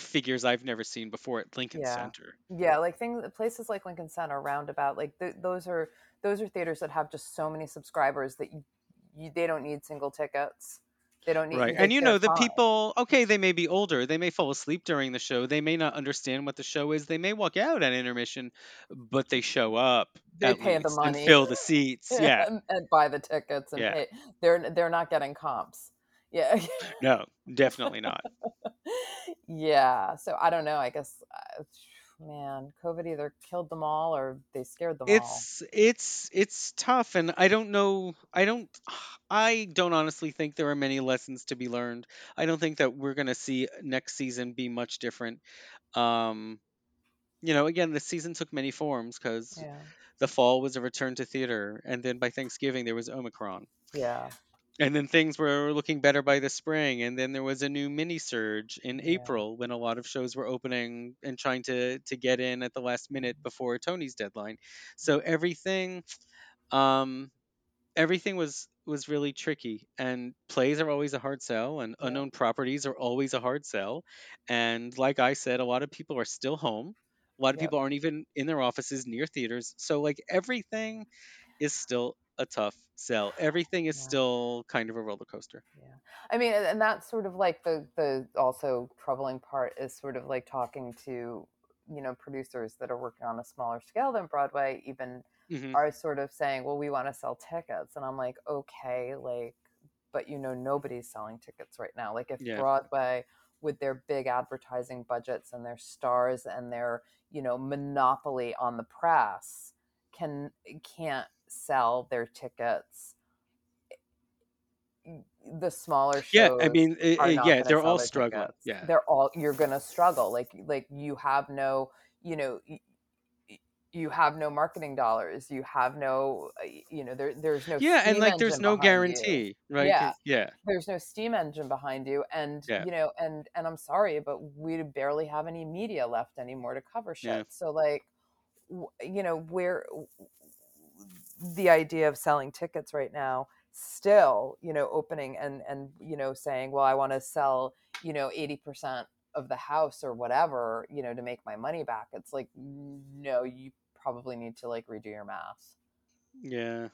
figures I've never seen before at Lincoln Center. Yeah, like places like Lincoln Center, Roundabout, like those are theaters that have just so many subscribers that they don't need single tickets. They don't need right. And you know, the people, they may be older. They may fall asleep during the show. They may not understand what the show is. They may walk out at intermission, but they show up. They pay the money. And fill the seats. Yeah. and buy the tickets. And pay. They're not getting comps. Yeah. No, definitely not. Yeah. So I don't know. I guess, man, COVID either killed them all or they scared them all. It's tough, and I don't know. I don't honestly think there are many lessons to be learned. I don't think that we're going to see next season be much different. You know, again, the season took many forms because the fall was a return to theater, and then by Thanksgiving there was Omicron. Yeah. And then things were looking better by the spring. And then there was a new mini surge in April when a lot of shows were opening and trying to get in at the last minute before Tony's deadline. So everything was really tricky, and plays are always a hard sell, and unknown properties are always a hard sell. And like I said, a lot of people are still home. A lot of people aren't even in their offices near theaters. So like everything is still a tough sell. Everything is still kind of a roller coaster. Yeah, I mean, and that's sort of like the also troubling part is sort of like talking to, you know, producers that are working on a smaller scale than Broadway even are sort of saying, well, we want to sell tickets. And I'm like, okay, like, but you know, nobody's selling tickets right now. Like if Broadway with their big advertising budgets and their stars and their, you know, monopoly on the press can't sell their tickets, the smaller shows I mean they're all struggling tickets. You're gonna struggle like you have no, you know, you have no marketing dollars, you have no, you know, there's no and like there's no guarantee you. Right there's no steam engine behind you, and you know, and I'm sorry, but we barely have any media left anymore to cover shit. So like, you know, where the idea of selling tickets right now, still, you know, opening and you know, saying, well, I want to sell, you know, 80% of the house or whatever, you know, to make my money back. It's like, no, you probably need to like redo your math. Yeah.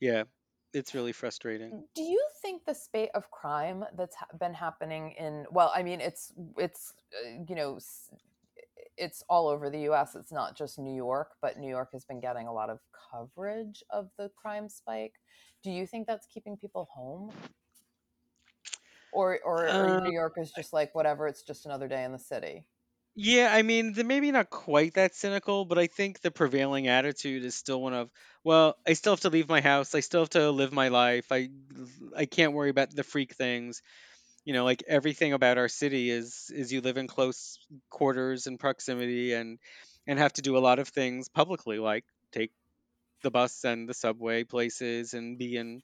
Yeah, it's really frustrating. Do you think the spate of crime that's been happening in, well, I mean, it's all over the U.S. It's not just New York, but New York has been getting a lot of coverage of the crime spike. Do you think that's keeping people home? Or New York is just like, whatever, it's just another day in the city? Yeah, I mean, maybe not quite that cynical, but I think the prevailing attitude is still one of, well, I still have to leave my house. I still have to live my life. I can't worry about the freak things. You know, like everything about our city is you live in close quarters and proximity and have to do a lot of things publicly, like take the bus and the subway places and be in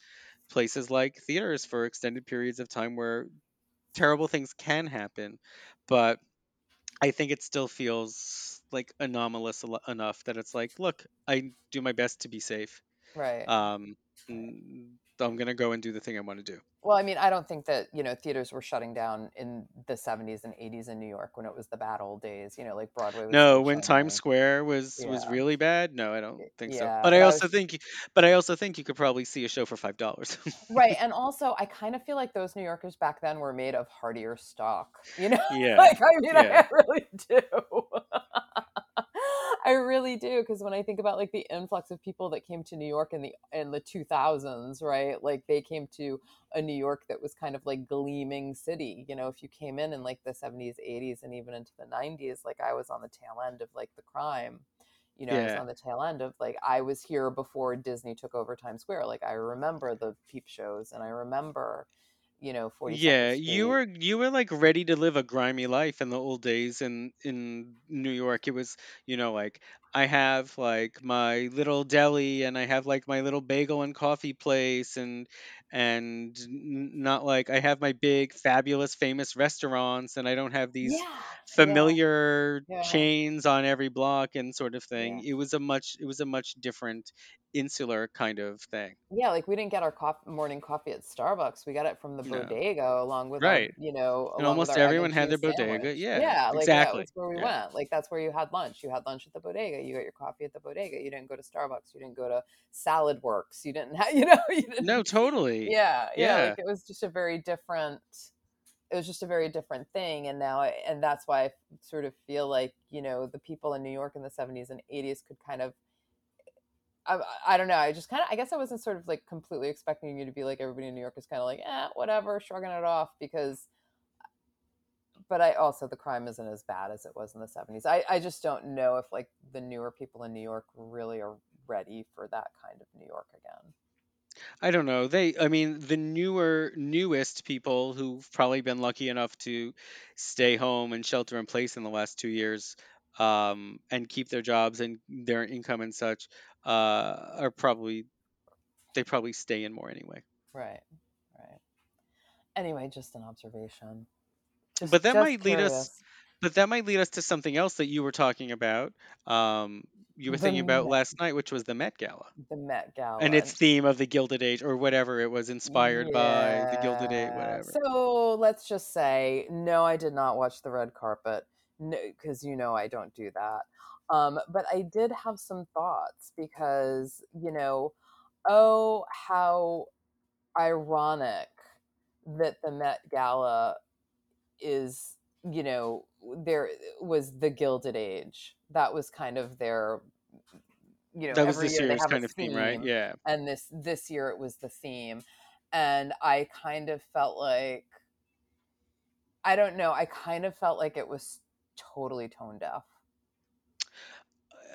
places like theaters for extended periods of time where terrible things can happen. But I think it still feels like anomalous enough that it's like, look, I do my best to be safe. Right. I'm going to go and do the thing I want to do. Well, I mean, I don't think that, you know, theaters were shutting down in the 70s and 80s in New York when it was the bad old days, you know, like Broadway. No, when Times Square was really bad. No, I don't think so. But I also think you could probably see a show for $5. Right. And also, I kind of feel like those New Yorkers back then were made of hardier stock, you know? Yeah. Like, I mean, yeah. I really do. I really do, because when I think about like the influx of people that came to New York in the 2000s, right? Like they came to a New York that was kind of like gleaming city. You know, if you came in like the 70s, 80s, and even into the 90s, like I was on the tail end of like the crime. You know, yeah. I was on the tail end of like, I was here before Disney took over Times Square. Like I remember the peep shows, and I remember, you know, 40. Yeah, you were like ready to live a grimy life in the old days in New York. It was, you know, like I have like my little deli and I have like my little bagel and coffee place and not like I have my big fabulous famous restaurants and I don't have these familiar chains on every block and sort of thing. Yeah. It was a much different insular kind of thing. Yeah, like we didn't get our morning coffee at Starbucks. We got it from the bodega along with our, you know, and almost everyone had their bodega. Yeah, like exactly. That was where we went. Like that's where you had lunch. You had lunch at the bodega. You got your coffee at the bodega. You didn't go to Starbucks. You didn't go to Salad Works. You didn't have, you know. You didn't, no, totally. Yeah. Like it was just a very different thing. And now, and that's why I sort of feel like, you know, the people in New York in the 70s and 80s could kind of, I don't know. I guess I wasn't sort of like completely expecting you to be like everybody in New York is kind of like, whatever, shrugging it off but I also, the crime isn't as bad as it was in the 70s. I just don't know if like the newer people in New York really are ready for that kind of New York again. I don't know. The newest people who've probably been lucky enough to stay home and shelter in place in the last 2 years, and keep their jobs and their income and such, they probably stay in more anyway. Right. Anyway, just an observation. But that might lead us to something else that you were talking about. You were thinking about last night, which was the Met Gala. The Met Gala. And its theme of the Gilded Age or whatever it was inspired by the Gilded Age, whatever. So let's just say, no, I did not watch the red carpet. No, because you know I don't do that. But I did have some thoughts because, you know, oh, how ironic that the Met Gala is, you know, there was the Gilded Age. That was kind of their, you know, that was this year's kind of theme, right? Yeah. And this year it was the theme. And I kind of felt like, I don't know, I kind of felt like it was totally tone deaf.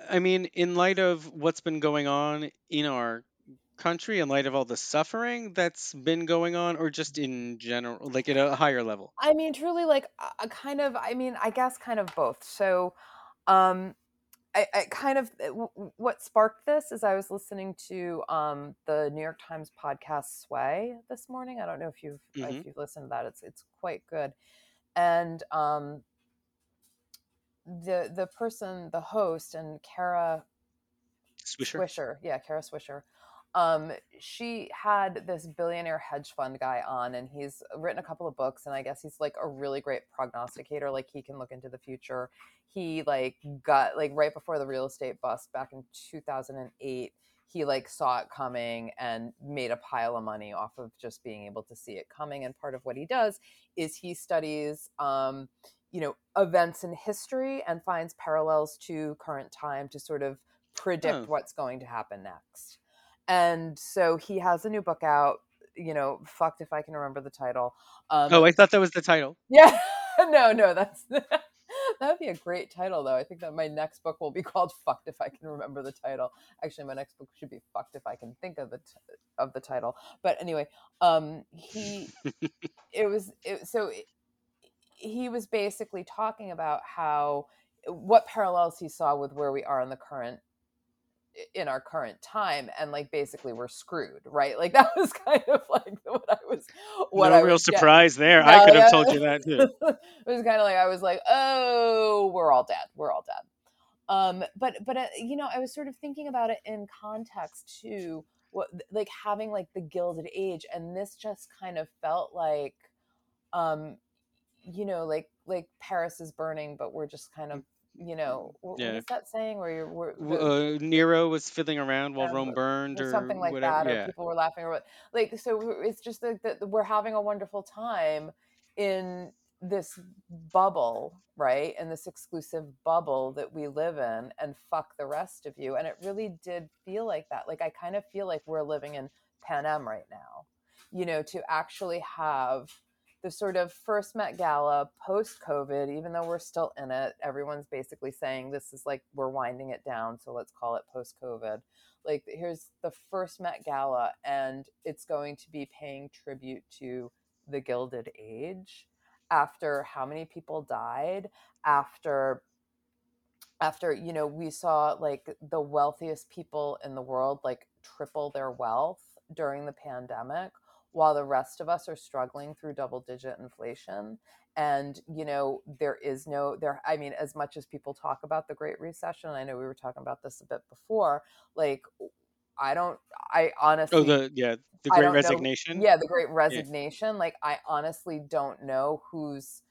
I mean, in light of what's been going on in our country, in light of all the suffering that's been going on, or just in general, like at a higher level? I mean, truly, like a kind of, I mean, I guess kind of both. So I kind of, what sparked this is I was listening to the New York Times podcast Sway this morning. I don't know if you've listened to that. It's quite good. And the person, the host, and Kara Swisher. Kara Swisher. She had this billionaire hedge fund guy on, and he's written a couple of books, and I guess he's like a really great prognosticator. Like he can look into the future. He like got like right before the real estate bust back in 2008, he like saw it coming and made a pile of money off of just being able to see it coming. And part of what he does is he studies, events in history and finds parallels to current time to sort of predict what's going to happen next. And so he has a new book out, fucked if I can remember the title. I thought that was the title. Yeah. No, that's that would be a great title, though. I think that my next book will be called Fucked If I Can Remember the Title. Actually, my next book should be Fucked If I Can Think of the Title. But anyway, he was basically talking about what parallels he saw with where we are in our current time, and like basically we're screwed, right? Like that was kind of like surprise there. I could have told you that too. It was kind of like I was like, oh, we're all dead. But I was sort of thinking about it in context to what, like having like the Gilded Age, and this just kind of felt like like Paris is burning, but we're just kind of what is that saying where Nero was fiddling around while Rome burned or something like whatever, that, or people were laughing or what. Like, so it's just like that we're having a wonderful time in this bubble, right? In this exclusive bubble that we live in, and fuck the rest of you. And it really did feel like that. Like, I kind of feel like we're living in Pan Am right now, to actually have the sort of first Met Gala post-COVID, even though we're still in it, everyone's basically saying this is like, we're winding it down, so let's call it post-COVID. Like, here's the first Met Gala, and it's going to be paying tribute to the Gilded Age after how many people died, after we saw like the wealthiest people in the world like triple their wealth during the pandemic, while the rest of us are struggling through double-digit inflation. And, as much as people talk about the Great Recession, I know we were talking about this a bit before, like, I honestly... the Great Resignation? The Great Resignation. Yeah. Like, I honestly don't know who's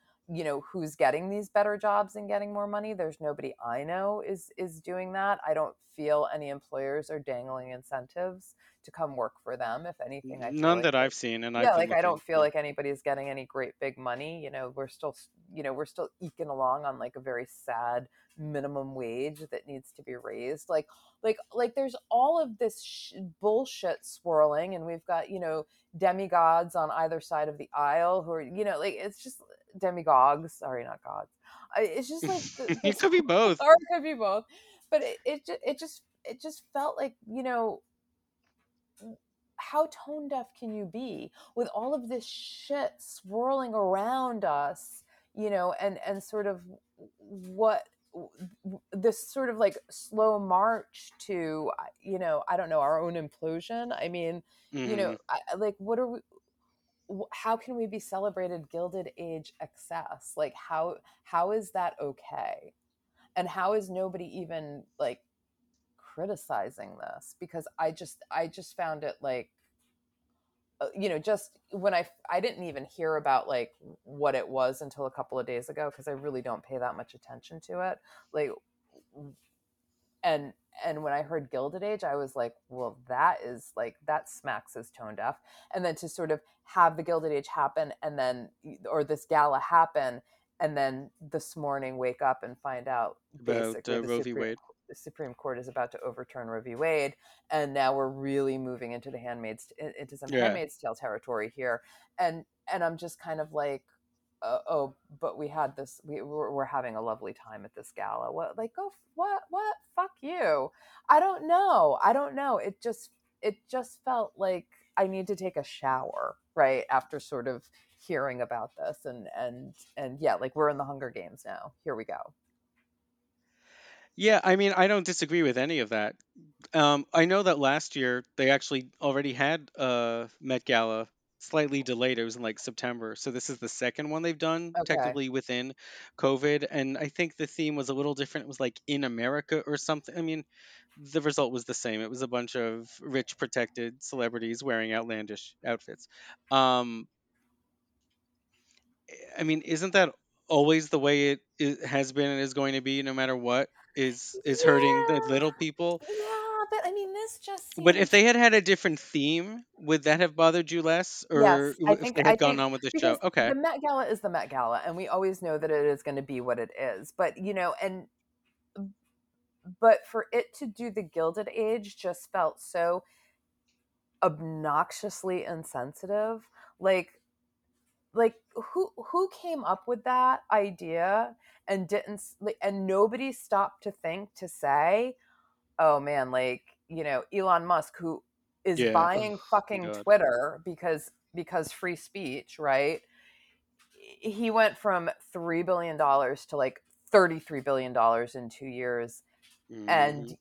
getting these better jobs and getting more money. There's nobody I know is doing that. I don't feel any employers are dangling incentives to come work for them. If anything, I feel none like that I've seen. And I don't feel like anybody's getting any great big money. We're still eking along on like a very sad minimum wage that needs to be raised. Like there's all of this bullshit swirling, and we've got, demigods on either side of the aisle who are, it's just, demagogues, sorry, not gods. It's just like it could be both, or it could be both. But it just felt like, how tone deaf can you be with all of this shit swirling around us, and sort of what this sort of like slow march to, I don't know, our own implosion. I mean, what are we? How can we be celebrated Gilded Age excess? Like, how is that okay? And how is nobody even like criticizing this? Because I just found it like, just when I didn't even hear about like what it was until a couple of days ago, because I really don't pay that much attention to it. Like, and when I heard Gilded Age, I was like, well, that is like, that smacks as tone deaf. And then to sort of have the Gilded Age happen or this gala happen, and then this morning wake up and find out basically the Supreme Court is about to overturn Roe v. Wade. And now we're really moving into Handmaid's Tale territory here. And I'm just kind of like, but we had this. We're having a lovely time at this gala. What? Like, go? What? Fuck you! I don't know. It just felt like I need to take a shower, right, after sort of hearing about this, and yeah, like we're in the Hunger Games now. Here we go. Yeah, I mean, I don't disagree with any of that. I know that last year they actually already had a Met Gala. Slightly delayed. It was in like September. So this is the second one they've done technically within COVID. And I think the theme was a little different. It was like in America or something. I mean, the result was the same. It was a bunch of rich, protected celebrities wearing outlandish outfits. I mean, isn't that always the way it has been and is going to be, no matter what is hurting the little people? Yeah, but I mean, this this just seems... But if they had had a different theme, would that have bothered you less? Or yes, if they had gone on with the show? Okay. The Met Gala is the Met Gala, and we always know that it is going to be what it is. But, you know, and... But for it to do the Gilded Age just felt so obnoxiously insensitive. Like who came up with that idea and didn't, and nobody stopped to think to say, oh man, like, you know, Elon Musk, who is buying fucking Twitter because free speech, right? He went from $3 billion to like $33 billion in 2 years. And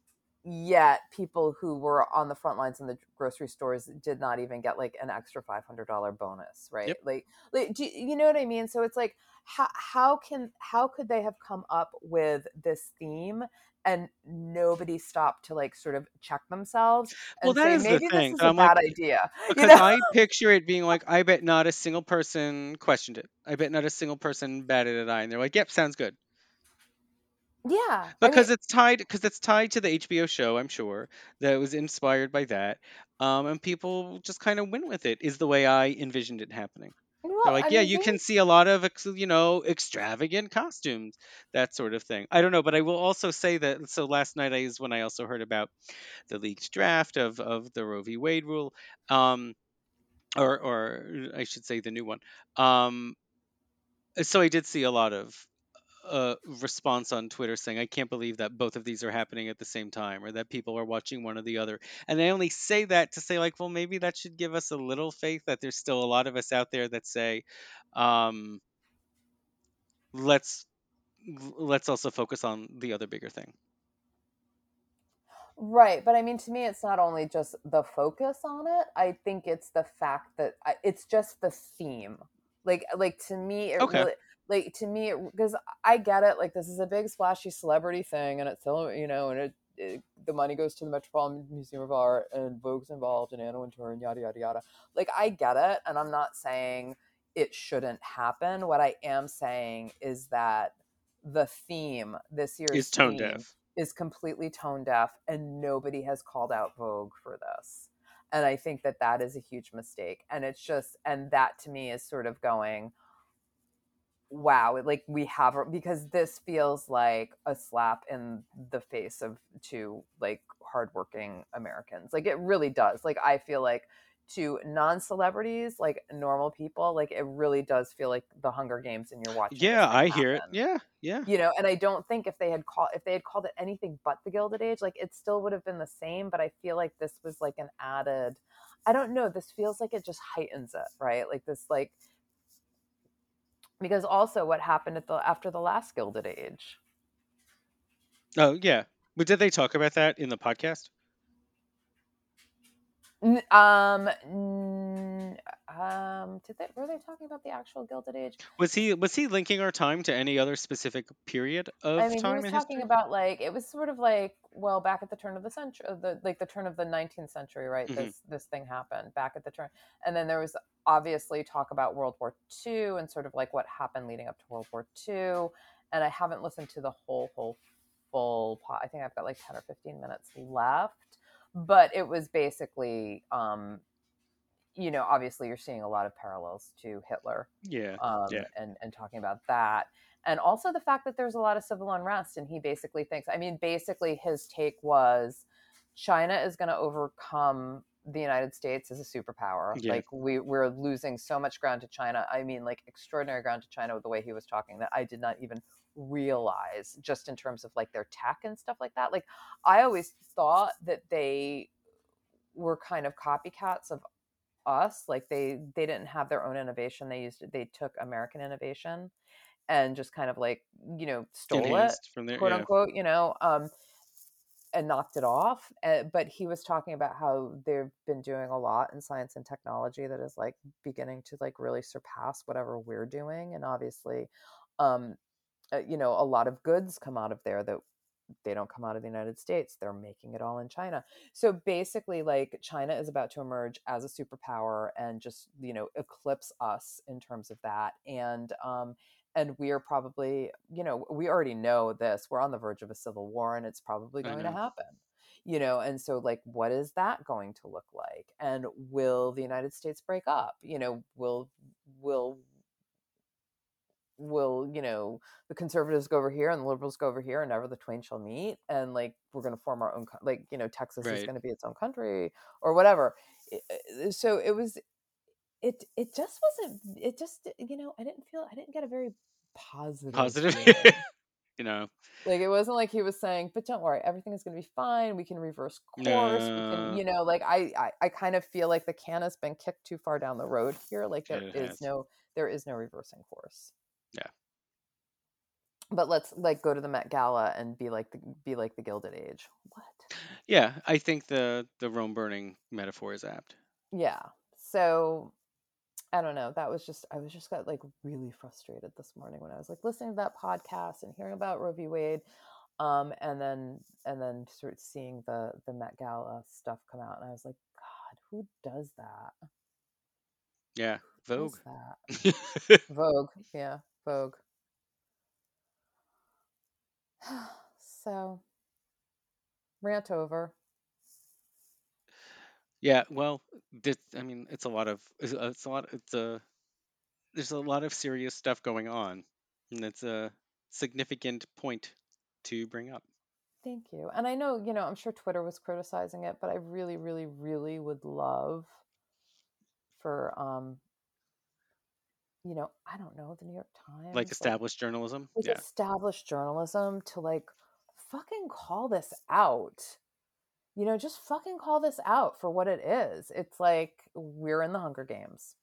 yet people who were on the front lines in the grocery stores did not even get like an extra $500 bonus, right? Yep. Like do you know what I mean? So it's like, how could they have come up with this theme and nobody stopped to like sort of check themselves and say maybe this is a bad idea. Because I picture it being like, I bet not a single person questioned it. I bet not a single person batted an eye. And they're like, yep, sounds good. Yeah, because it's tied to the HBO show, I'm sure, that was inspired by that, and people just kind of went with it. Is the way I envisioned it happening. Well, they're like, you can see a lot of extravagant costumes, that sort of thing. I don't know, but I will also say that. So last night is when I also heard about the leaked draft of the Roe v. Wade rule, or I should say the new one. So I did see a lot of response on Twitter saying, I can't believe that both of these are happening at the same time, or that people are watching one or the other. And I only say that to say, like, well, maybe that should give us a little faith that there's still a lot of us out there that say, let's also focus on the other bigger thing. Right. But I mean, to me, it's not only just the focus on it. I think it's the fact that it's just the theme. Like to me, it really... Like, to me, because I get it, like, this is a big, splashy celebrity thing, and it's still, you know, and it the money goes to the Metropolitan Museum of Art, and Vogue's involved, and Anna Wintour, and yada, yada, yada. Like, I get it, and I'm not saying it shouldn't happen. What I am saying is that the theme this year is tone deaf, is completely tone deaf, and nobody has called out Vogue for this. And I think that that is a huge mistake. And it's just, and that to me is sort of going... wow, like we have, because this feels like a slap in the face of two like hardworking Americans. Like it really does. Like I feel like to non-celebrities, like normal people, like it really does feel like the Hunger Games and you're watching. Yeah, I hear it. Yeah, yeah. You know, and I don't think if they had called it anything but the Gilded Age, like it still would have been the same. But I feel like this was like an added. I don't know. This feels like it just heightens it, right? Like this, like. Because also what happened after the last Gilded Age. Oh, yeah. But did they talk about that in the podcast? Were they talking about the actual Gilded Age? Was he linking our time to any other specific period of time in history? I mean, he was talking about like, it was sort of like, well, back at the turn of the century, the turn of the 19th century, right? Mm-hmm. This thing happened back at the turn. And then there was obviously talk about World War II and sort of like what happened leading up to World War II. And I haven't listened to the whole full pot. I think I've got like 10 or 15 minutes left, but it was basically, you know, obviously you're seeing a lot of parallels to Hitler. Yeah. And talking about that. And also the fact that there's a lot of civil unrest, and he basically thinks, I mean, basically his take was China is going to overcome the United States as a superpower. Yeah. Like we're losing so much ground to China. I mean, like extraordinary ground to China with the way he was talking that I did not even realize, just in terms of like their tech and stuff like that. Like I always thought that they were kind of copycats of us, like they didn't have their own innovation, they took American innovation and just kind of like, you know, stole it from there, quote unquote, you know, and knocked it off, but he was talking about how they've been doing a lot in science and technology that is like beginning to like really surpass whatever we're doing, and obviously you know, a lot of goods come out of there that they don't come out of the United States. They're making it all in China. So basically, like, China is about to emerge as a superpower and just, you know, eclipse us in terms of that. And we are probably, you know, we already know this. We're on the verge of a civil war, and it's probably going to happen. you know? And so like, what is that going to look like? And will the United States break up? You know, will, you know, the conservatives go over here and the liberals go over here and never the twain shall meet. And like, we're going to form our own, like, you know, Texas right. is going to be its own country or whatever. So it was, it just wasn't, it just, you know, I didn't get a very positive, you know, like, it wasn't like he was saying, but don't worry, everything is going to be fine. We can reverse course. We can, you know, like I kind of feel like the can has been kicked too far down the road here. Like there is no reversing course. Yeah. But let's like go to the Met Gala and be like the Gilded Age. What? Yeah. I think the Rome burning metaphor is apt. Yeah. So I don't know. That was just, I got like really frustrated this morning when I was like listening to that podcast and hearing about Roe v. Wade. And then sort of seeing the Met Gala stuff come out. And I was like, God, who does that? Yeah. Vogue. Vogue. Yeah. Vogue. So rant over. Yeah, well, I mean, there's a lot of serious stuff going on, and it's a significant point to bring up. Thank you. And I know, you know, I'm sure Twitter was criticizing it, but I really, really, really would love for, you know, I don't know, the New York Times, like established journalism, established journalism to like fucking call this out. You know, just fucking call this out for what it is. It's like, we're in the Hunger Games.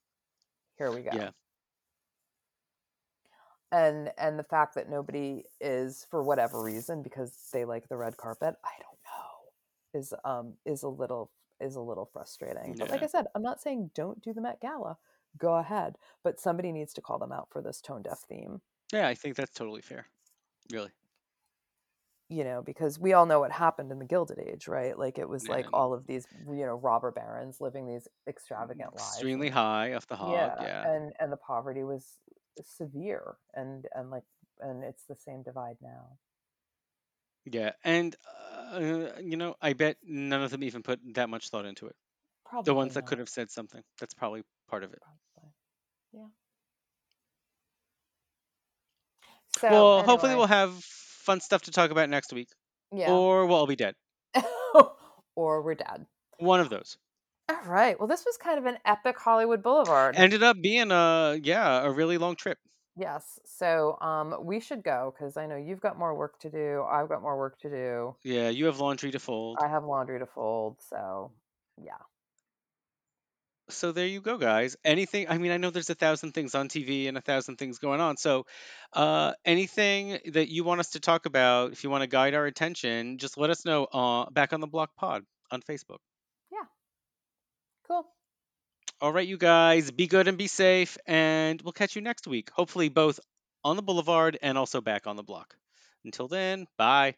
Here we go. Yeah. And the fact that nobody is, for whatever reason, because they like the red carpet, I don't know, is a little frustrating. Yeah. But like I said, I'm not saying don't do the Met Gala. Go ahead. But somebody needs to call them out for this tone-deaf theme. Yeah, I think that's totally fair. Really. You know, because we all know what happened in the Gilded Age, right? Like it was like all of these, you know, robber barons living these extravagant lives, extremely high off the hog, yeah. And the poverty was severe, and it's the same divide now. Yeah, and you know, I bet none of them even put that much thought into it. Probably the ones that could have said something. That's probably part of it. Probably. Yeah. So, well, anyway. Hopefully we'll have fun stuff to talk about next week. Yeah. Or we'll all be dead. Or we're dead. One of those. All right. Well, this was kind of an epic Hollywood Boulevard. Ended up being a really long trip. Yes. So we should go because I know you've got more work to do. I've got more work to do. Yeah. You have laundry to fold. I have laundry to fold. So, yeah. So there you go, guys. Anything, I mean, I know there's 1,000 things on TV and 1,000 things going on. So anything that you want us to talk about, if you want to guide our attention, just let us know Back on the Block Pod on Facebook. Yeah. Cool. All right, you guys. Be good and be safe. And we'll catch you next week. Hopefully both on the boulevard and also back on the block. Until then, bye.